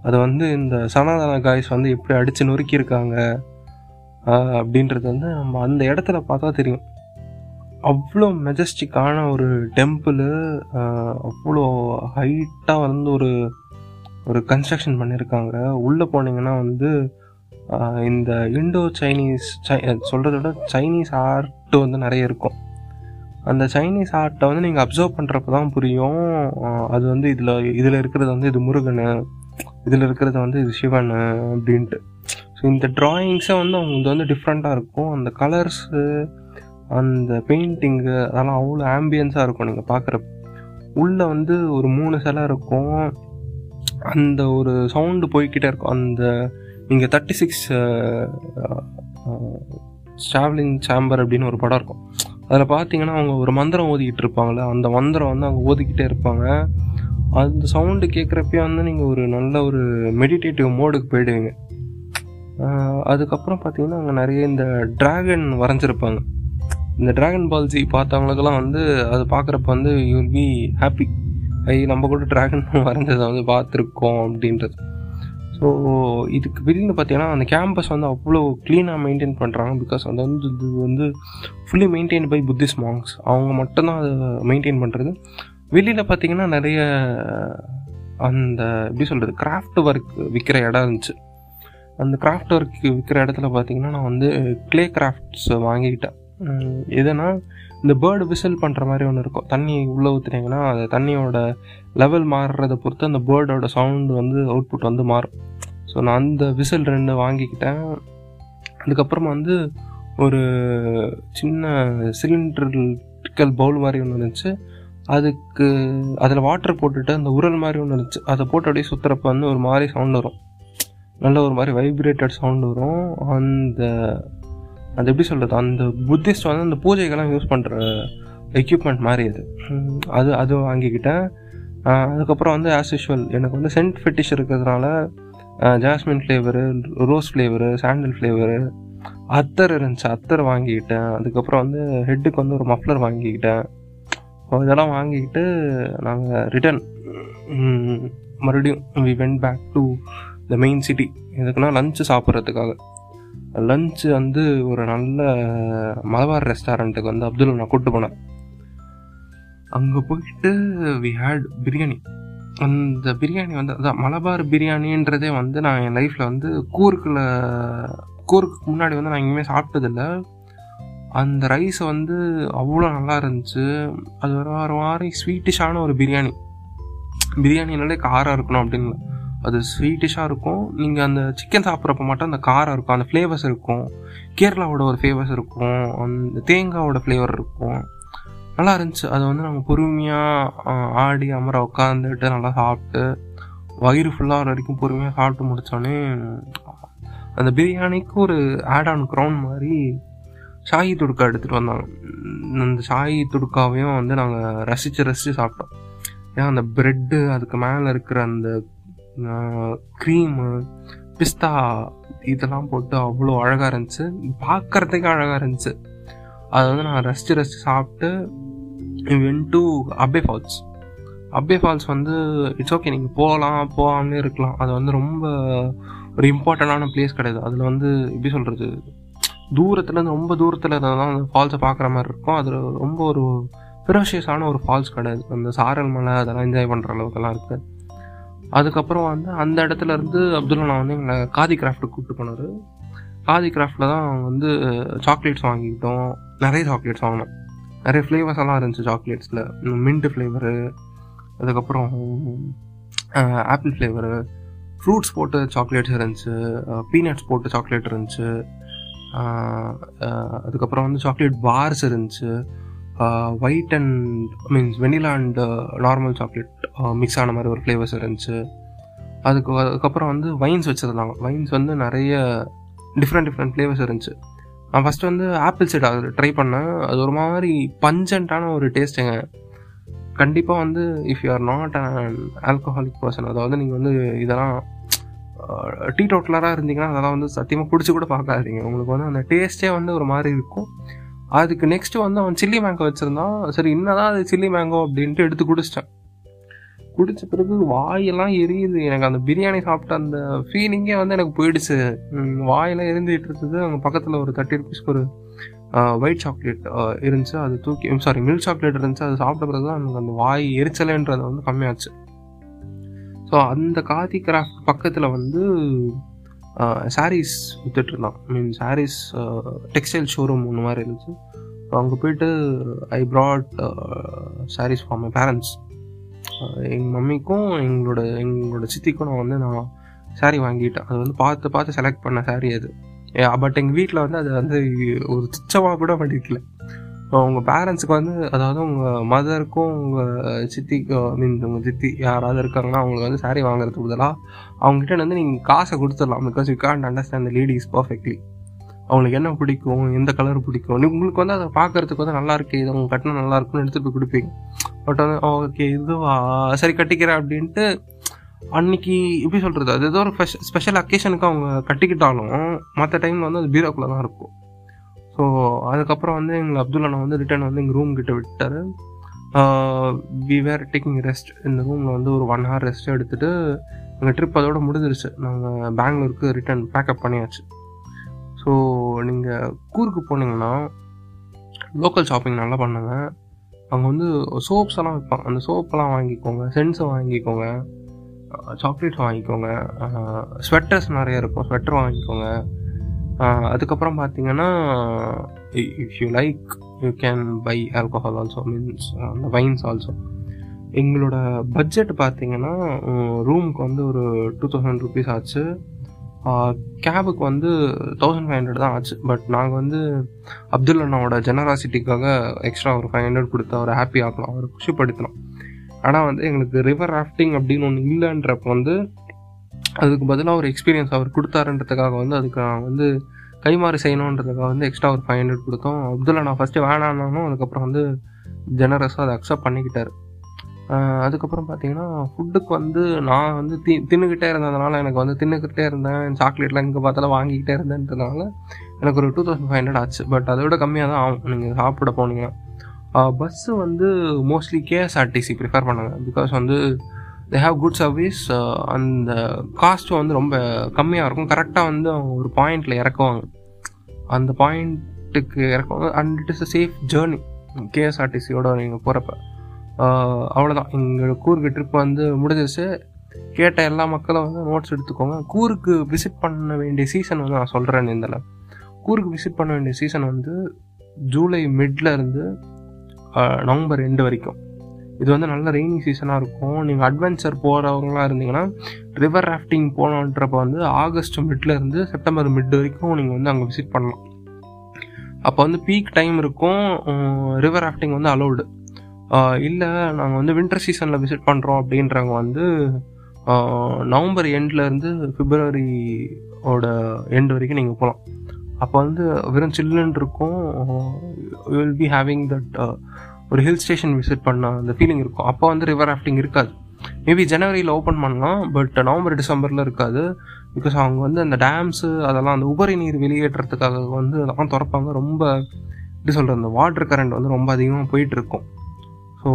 அதை வந்து இந்த சனாதன காய்ஸ் வந்து எப்படி அடித்து நொறுக்கியிருக்காங்க அப்படின்றது வந்து நம்ம அந்த இடத்துல பார்த்தா தெரியும். அவ்வளோ மெஜஸ்டிக்கான ஒரு டெம்பிள், அவ்வளோ ஹைட்டாக வந்து ஒரு கன்ஸ்ட்ரக்ஷன் பண்ணியிருக்காங்க. உள்ளே போனீங்கன்னா வந்து இந்த இண்டோ சைனீஸ் சொல்கிறத விட சைனீஸ் ஆர்ட் வந்து நிறைய இருக்கும். அந்த சைனீஸ் ஆர்ட்டை வந்து நீங்கள் அப்சர்வ் பண்ணுறப்ப தான் புரியும். அது வந்து இதில் இருக்கிறது வந்து இது முருகன், இதில் இருக்கிறது வந்து இது சிவன் அப்படின்ட்டு. ஸோ இந்த ட்ராயிங்ஸை வந்து அவங்க வந்து டிஃப்ரெண்ட்டாக இருக்கும். அந்த கலர்ஸு அந்த பெயிண்டிங்கு அதெல்லாம் அவ்வளோ ஆம்பியன்ஸாக இருக்கும். நீங்கள் பார்க்குற உள்ளே வந்து ஒரு 3 சிலை இருக்கும். அந்த ஒரு சவுண்டு போய்கிட்டே இருக்கும். அந்த நீங்கள் 36 ட்ராவலிங் சேம்பர் அப்படின்னு ஒரு படம் இருக்கும். அதில் பார்த்தீங்கன்னா அவங்க ஒரு மந்திரம் ஓதிக்கிட்டு இருப்பாங்களே, அந்த மந்திரம் வந்து அவங்க ஓதிக்கிட்டே இருப்பாங்க. அந்த சவுண்டு கேட்குறப்பே வந்து நீங்கள் ஒரு நல்ல ஒரு மெடிடேட்டிவ் மோடுக்கு போயிடுவீங்க. அதுக்கப்புறம் பார்த்தீங்கன்னா அங்கே நிறைய இந்த ட்ராகன் வரைஞ்சிருப்பாங்க. இந்த ட்ராகன் பால்ஜி பார்த்தவங்களுக்கெல்லாம் வந்து அது பார்க்குறப்ப வந்து யூ வில் பி ஹாப்பி, நம்ம கூட ட்ராகன் வரைஞ்சதை வந்து பார்த்துருக்கோம் அப்படின்றது. ஸோ இதுக்கு வெளியில் பார்த்தீங்கன்னா அந்த கேம்பஸ் வந்து அவ்வளோ க்ளீனாக மெயின்டைன் பண்ணுறாங்க. பிகாஸ் அது வந்து இது வந்து fully maintain by Buddhist monks, அவங்க மட்டும்தான் அதை மெயின்டைன் பண்ணுறது. வெளியில் பார்த்தீங்கன்னா நிறைய அந்த எப்படி சொல்கிறது கிராஃப்ட் ஒர்க் விற்கிற இடம் இருந்துச்சு. அந்த கிராஃப்ட் ஒர்க் விற்கிற இடத்துல பார்த்தீங்கன்னா நான் வந்து க்ளே கிராஃப்ட்ஸ் வாங்கிக்கிட்டேன். எதுனா இந்த பேர்டு விசில் பண்ணுற மாதிரி ஒன்று இருக்கும். தண்ணி உள்ளே ஊற்றுனீங்கன்னா அது தண்ணியோட லெவல் மாறுறதை பொறுத்து அந்த பேர்டோட சவுண்டு வந்து அவுட்புட் வந்து மாறும். ஸோ நான் அந்த விசில் 2 வாங்கிக்கிட்டேன். அதுக்கப்புறமா வந்து ஒரு சின்ன சிலிண்ட்ரிக்கல் பவுல் மாதிரி ஒன்று இருந்துச்சு. அதுக்கு அதில் வாட்டர் போட்டுட்டு அந்த உரல் மாதிரி ஒன்று இருந்துச்சு. அதை போட்டு அப்படியே சுற்றுறப்ப வந்து ஒரு மாதிரி சவுண்டு வரும், நல்ல ஒரு மாதிரி வைப்ரேட்டட் சவுண்டு வரும். அது எப்படி சொல்கிறது, அந்த புத்திஸ்ட் வந்து அந்த பூஜைக்கெல்லாம் யூஸ் பண்ணுற எக்யூப்மெண்ட் மாதிரி அது அது அது வாங்கிக்கிட்டேன். அதுக்கப்புறம் வந்து ஆஸ் யூஷுவல் எனக்கு வந்து சென்ட் ஃபெட்டிஷ் இருக்கிறதுனால jasmine flavour, rose flavour, sandal flavour, அத்தர் இருந்துச்சு, அத்தர் வாங்கிக்கிட்டேன். அதுக்கப்புறம் வந்து ஹெட்டுக்கு வந்து ஒரு மஃப்ளர் வாங்கிக்கிட்டேன். இதெல்லாம் வாங்கிக்கிட்டு நாங்கள் ரிட்டர்ன் மறுபடியும் we went back to the main city. எதுக்குன்னா லஞ்சு சாப்பிட்றதுக்காக. லஞ்சு வந்து ஒரு நல்ல மலபார் ரெஸ்டாரண்ட்டுக்கு வந்து அப்துல் நான் கூப்பிட்டு போனேன். அங்கே போயிட்டு வி ஹேட் பிரியாணி. அந்த பிரியாணி வந்து அதான் மலபார் பிரியாணின்றதே வந்து நான் என் லைஃப்பில் வந்து கூர்க்குக்கு முன்னாடி வந்து நான் எங்கேயுமே சாப்பிட்டதில்ல. அந்த ரைஸ் வந்து அவ்வளோ நல்லா இருந்துச்சு. அது ஒரு மாதிரி ஸ்வீட்டிஷான ஒரு பிரியாணி. பிரியாணினாலே காரம் இருக்கணும் அப்படின்னு, அது ஸ்வீட்டிஷாக இருக்கும். நீங்கள் அந்த சிக்கன் சாப்பிட்றப்ப மட்டும் அந்த காரம் இருக்கும், அந்த ஃப்ளேவர்ஸ் இருக்கும். கேரளாவோட ஒரு ஃப்ளேவர்ஸ் இருக்கும், அந்த தேங்காவோட ஃப்ளேவர் இருக்கும். நல்லா இருந்துச்சு. அது வந்து நம்ம பொறுமையாக ஆடி அமர உட்காந்துட்டு நல்லா சாப்பிட்டு வயிறு ஃபுல்லாக வர வரைக்கும் பொறுமையாக சாப்பிட்டு முடித்தோடனே அந்த பிரியாணிக்கு ஒரு ஆட் ஆன் க்ரௌண்ட் மாதிரி ஷாஹி துடுக்கா எடுத்துகிட்டு வந்தாங்க. அந்த ஷாஹி துடுக்காவையும் வந்து நாங்கள் ரசித்து சாப்பிட்டோம். ஏன்னா அந்த ப்ரெட்டு, அதுக்கு மேலே இருக்கிற அந்த க்ரீமு, பிஸ்தா, இதெல்லாம் போட்டு அவ்வளோ அழகாக இருந்துச்சு. பார்க்குறதுக்கே அழகாக இருந்துச்சு. அதை வந்து நான் ரசித்து சாப்பிட்டு went to Abbey falls. Abbey falls வந்து இட்ஸ் ஓகே, நீங்கள் போகலாம் போகாமலே இருக்கலாம். அது வந்து ரொம்ப ஒரு இம்பார்ட்டண்டான பிளேஸ் கிடையாது. அதில் வந்து எப்படி சொல்கிறது, தூரத்துலேருந்து ரொம்ப தூரத்தில் இருந்தால்தான் அந்த ஃபால்ஸை பார்க்குற மாதிரி இருக்கும். அதில் ரொம்ப ஒரு பிரஷியஸான ஒரு ஃபால்ஸ் கிடையாது. அந்த சாரல் மலை அதெல்லாம் என்ஜாய் பண்ணுற அளவுக்குலாம் இருக்குது. அதுக்கப்புறம் வந்து அந்த இடத்துலேருந்து அப்துல்லா நான் வந்து எங்களை காதி கிராஃப்ட்டுக்கு கூப்பிட்டு போனார். காதி கிராஃப்டில் தான் வந்து சாக்லேட்ஸ் வாங்கிக்கிட்டோம். நிறைய சாக்லேட்ஸ் வாங்கினோம். நிறைய ஃப்ளேவர்ஸ் எல்லாம் இருந்துச்சு சாக்லேட்ஸில். மின்ட் ஃப்ளேவரு, அதுக்கப்புறம் ஆப்பிள் ஃப்ளேவரு, ஃப்ரூட்ஸ் போட்டு சாக்லேட்ஸ் இருந்துச்சு, பீனட்ஸ் போட்டு சாக்லேட் இருந்துச்சு. அதுக்கப்புறம் வந்து சாக்லேட் பார்ஸ் இருந்துச்சு. White and means vanilla and normal chocolate mix ஆன மாதிரி ஒரு ஃப்ளேவர்ஸ் இருந்துச்சு. அதுக்கப்புறம் வந்து வைன்ஸ் வச்சுருந்தாங்க. வைன்ஸ் வந்து நிறைய டிஃப்ரெண்ட் ஃப்ளேவர்ஸ் இருந்துச்சு. நான் ஃபஸ்ட்டு வந்து ஆப்பிள் சைட் அது ட்ரை பண்ணேன். அது ஒரு மாதிரி பஞ்சன்ட்டான ஒரு டேஸ்ட்டுங்க. கண்டிப்பாக வந்து if you are not and alcoholic person, அதாவது நீங்கள் வந்து இதெல்லாம் டீ டோட்டலராக இருந்தீங்கன்னா அதெல்லாம் வந்து சத்தியமாக பிடிச்சி கூட பார்க்காதீங்க. உங்களுக்கு வந்து அந்த டேஸ்ட்டே வந்து ஒரு மாதிரி இருக்கும். அதுக்கு நெக்ஸ்ட்டு வந்து அவன் சில்லி மேங்கோ வச்சுருந்தான். சரி, என்னதான் அது சில்லி மேங்கோ அப்படின்ட்டு எடுத்து குடிச்சிட்டேன். குடித்த பிறகு வாயெல்லாம் எரியுது. எனக்கு அந்த பிரியாணி சாப்பிட்ட அந்த ஃபீலிங்கே வந்து எனக்கு போயிடுச்சு. வாயெல்லாம் எரிஞ்சிட்டு இருந்தது. அங்கே பக்கத்தில் ஒரு 30 ரூபீஸ்க்கு ஒரு ஒயிட் சாக்லேட் இருந்துச்சு. அது மில்க் சாக்லேட் இருந்துச்சு. அது சாப்பிட்ட பிறகு தான் எனக்கு அந்த வாய் எரிச்சலைன்றது வந்து கம்மியாச்சு. ஸோ அந்த காதி கிராஃப்ட் பக்கத்தில் வந்து சாரீஸ் விற்றுட்ருந்தான். மீன்ஸ் சாரீஸ் டெக்ஸ்டைல் ஷோரூம் ஒன்று மாதிரி இருந்துச்சு. அங்கே போய்ட்டு I brought saris for my parents. எங்கள் மம்மிக்கும் எங்களோட சித்திக்கும் நான் சாரீ வாங்கிட்டேன். அது வந்து பார்த்து செலக்ட் பண்ண சாரீ அது. பட் எங்கள் வீட்டில் வந்து அது வந்து ஒரு துச்சமாக கூட பண்ணிருக்கல. உங்கள் பேரண்ட்ஸுக்கு வந்து, அதாவது உங்கள் மதருக்கும் உங்கள் சித்தி, ஐ மீன் உங்கள் சித்தி யாராவது இருக்காங்கன்னா அவங்களுக்கு வந்து சாரீ வாங்குறதுக்கு பதிலாக அவங்ககிட்ட வந்து நீங்கள் காசை கொடுத்துடலாம். Because you can't understand the ladies perfectly. அவங்களுக்கு என்ன பிடிக்கும், எந்த கலர் பிடிக்கும், உங்களுக்கு வந்து அதை பார்க்குறதுக்கு வந்து நல்லாயிருக்கு, இது அவங்க கட்டினா நல்லாயிருக்குன்னு எடுத்துகிட்டு போய் கொடுப்பீங்க. பட் வந்து ஓகே இதுவா சரி கட்டிக்கிறேன் அப்படின்ட்டு அன்றைக்கி எப்படி சொல்கிறது, அது ஏதோ ஒரு ஸ்பெஷல் அக்கேஷனுக்கு அவங்க கட்டிக்கிட்டாலும் மற்ற டைமில் வந்து அது பீரோக்குள்ளே தான் இருக்கும். ஸோ அதுக்கப்புறம் வந்து எங்கள் அப்துல் அண்ணா வந்து ரிட்டர்ன் வந்து எங்கள் ரூம் கிட்ட விட்டார். We were taking rest. இந்த ரூமில் வந்து ஒரு 1 hour ரெஸ்ட் எடுத்துகிட்டு எங்கள் ட்ரிப் அதோடு முடிஞ்சிருச்சு. நாங்கள் பெங்களூருக்கு ரிட்டர்ன் பேக்கப் பண்ணியாச்சு. ஸோ நீங்கள் கூர்க்கு போனீங்கன்னா லோக்கல் ஷாப்பிங் நல்லா பண்ணுங்க. அங்கே வந்து சோப்ஸ் எல்லாம் விற்பாங்க. அந்த சோப்பெல்லாம் வாங்கிக்கோங்க, சென்ஸை வாங்கிக்கோங்க, சாக்லேட்ஸ் வாங்கிக்கோங்க, ஸ்வெட்டர்ஸ் நிறையா இருக்கும், ஸ்வெட்டர் வாங்கிக்கோங்க. அதுக்கப்புறம் பார்த்தீங்கன்னா if you like you can buy alcohol also, means அந்த வைன்ஸ் ஆல்சோ. எங்களோட பட்ஜெட் பார்த்தீங்கன்னா ரூமுக்கு வந்து ஒரு 2000 rupees ஆச்சு, கேபுக்கு வந்து 1500 தான் ஆச்சு. பட் நாங்கள் வந்து அப்துல் அண்ணாவோட ஜெனராசிட்டிக்காக எக்ஸ்ட்ரா ஒரு 500 கொடுத்து அவரை ஹாப்பி ஆக்கலாம், அவரை குஷிப்படுத்தலாம். ஆனால் வந்து எங்களுக்கு ரிவர் ராஃப்டிங் அப்படின்னு ஒன்று இல்லைன்றப்ப வந்து அதுக்கு பதிலாக ஒரு எக்ஸ்பீரியன்ஸ் அவர் கொடுத்தாருன்றதுக்காக வந்து அதுக்கு நான் வந்து கைமாறு செய்யணுன்றதுக்காக வந்து எக்ஸ்ட்ரா ஒரு 500 கொடுத்தோம். அப்துல்லா நான் ஃபஸ்ட்டு வேணான்னாலும் அதுக்கப்புறம் வந்து ஜெனரஸாக அதை அக்செப்ட் பண்ணிக்கிட்டார். அதுக்கப்புறம் பார்த்தீங்கன்னா ஃபுட்டுக்கு வந்து நான் வந்து தின்னுக்கிட்டே இருந்ததுனால எனக்கு வந்து தின்னுக்கிட்டே இருந்தேன், சாக்லேட்லாம் இங்கே பார்த்தாலும் வாங்கிக்கிட்டே இருந்தேன்றதுனால எனக்கு ஒரு 2500 ஆச்சு. பட் அதை விட கம்மியாக தான் ஆகும் நீங்கள் சாப்பிட போனீங்கன்னா. பஸ்ஸு வந்து மோஸ்ட்லி KSRTC ப்ரிஃபர் பண்ணுங்க. பிகாஸ் வந்து they have good service, அந்த காஸ்ட்டும் வந்து ரொம்ப கம்மியாக இருக்கும். கரெக்டாக வந்து அவங்க ஒரு பாயிண்டில் இறக்குவாங்க, அந்த பாயிண்ட்டுக்கு இறக்குவாங்க. And it is a safe journey KSRTCயோட நீங்கள் போகிறப்ப. அவ்வளோதான் எங்கள் கூர்க்கு ட்ரிப் வந்து முடிஞ்சிருச்சு. கேட்ட எல்லா மக்களும் வந்து நோட்ஸ் எடுத்துக்கோங்க. கூர்க்கு விசிட் பண்ண வேண்டிய சீசன் வந்து நான் சொல்கிறேன். இதில் கூர்க்கு விசிட் பண்ண வேண்டிய சீசன் வந்து ஜூலை மிட்ல இருந்து நவம்பர் 2 வரைக்கும். இது வந்து நல்ல ரெய்னி சீசனாக இருக்கும். நீங்கள் அட்வென்ச்சர் போகிறவங்களாம் இருந்தீங்கன்னா ரிவர் ராஃப்டிங் போனோன்றப்போ வந்து ஆகஸ்ட் மிட்லேருந்து செப்டம்பர் 2 வரைக்கும் நீங்கள் வந்து அங்கே விசிட் பண்ணலாம். அப்போ வந்து பீக் டைம் இருக்கும், ரிவர் ராஃப்டிங் வந்து அலௌடு இல்லை. நாங்கள் வந்து வின்டர் சீசனில் விசிட் பண்ணுறோம் அப்படின்றவங்க வந்து நவம்பர் 2லேருந்து ஃபிப்ரவரியோட எண்டு வரைக்கும் நீங்கள் போகலாம். அப்போ வந்து வெறும் சில்லுன்னு இருக்கும். You will be having that ஒரு ஹில் ஸ்டேஷன் விசிட் பண்ண அந்த ஃபீலிங் இருக்கும். அப்போ வந்து ரிவர் ராஃப்டிங் இருக்காது. மேபி ஜனவரியில் ஓப்பன் பண்ணலாம், பட் நவம்பர் டிசம்பரில் இருக்காது. பிகாஸ் அவங்க வந்து அந்த டேம்ஸு அதெல்லாம் அந்த உபரி நீர் வெளியேற்றுறதுக்காக வந்து அதெல்லாம் திறப்பாங்க. ரொம்ப எப்படி சொல்கிறது, அந்த வாட்டர் கரண்ட் வந்து ரொம்ப அதிகமாக போயிட்டுருக்கும். ஸோ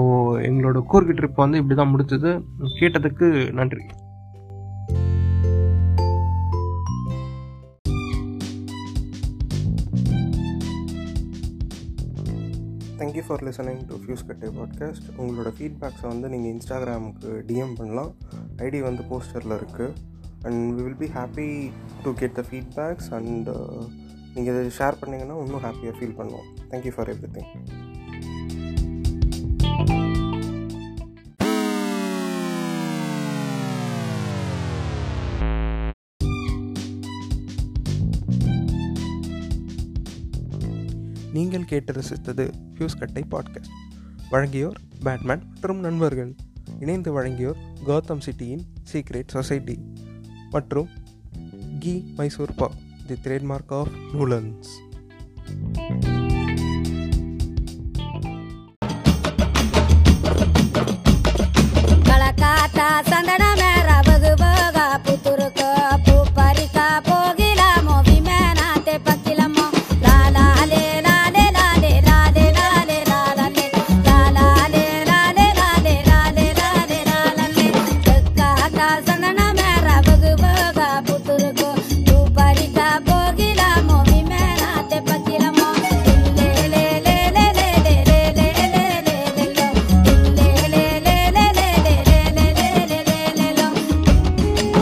எங்களோட கூர்க்கு ட்ரிப் வந்து இப்படி தான் முடிச்சது. கேட்டதுக்கு நன்றி. Thank you for listening to Fuse Katte Podcast. உங்களோட ஃபீட்பேக்ஸை வந்து நீங்கள் இன்ஸ்டாகிராமுக்கு டிஎம் பண்ணலாம். ஐடி வந்து போஸ்டரில் இருக்குது. And we will be happy to get the feedbacks and நீங்கள் இதை ஷேர் பண்ணிங்கன்னா இன்னும் ஹாப்பியாக ஃபீல் பண்ணுவோம். Thank you for everything. நீங்கள் கேட்டு ரசித்தது ஃபியூஸ் கட்டை பாட்காஸ்ட். வழங்கியோர் பேட்மேன் மற்றும் நண்பர்கள். இணைந்து வழங்கியோர் கோத்தம் சிட்டியின் சீக்ரெட் சொசைட்டி மற்றும் கீ மைசூர் பா, தி ட்ரேட்மார்க் ஆஃப் நூலன்ஸ்.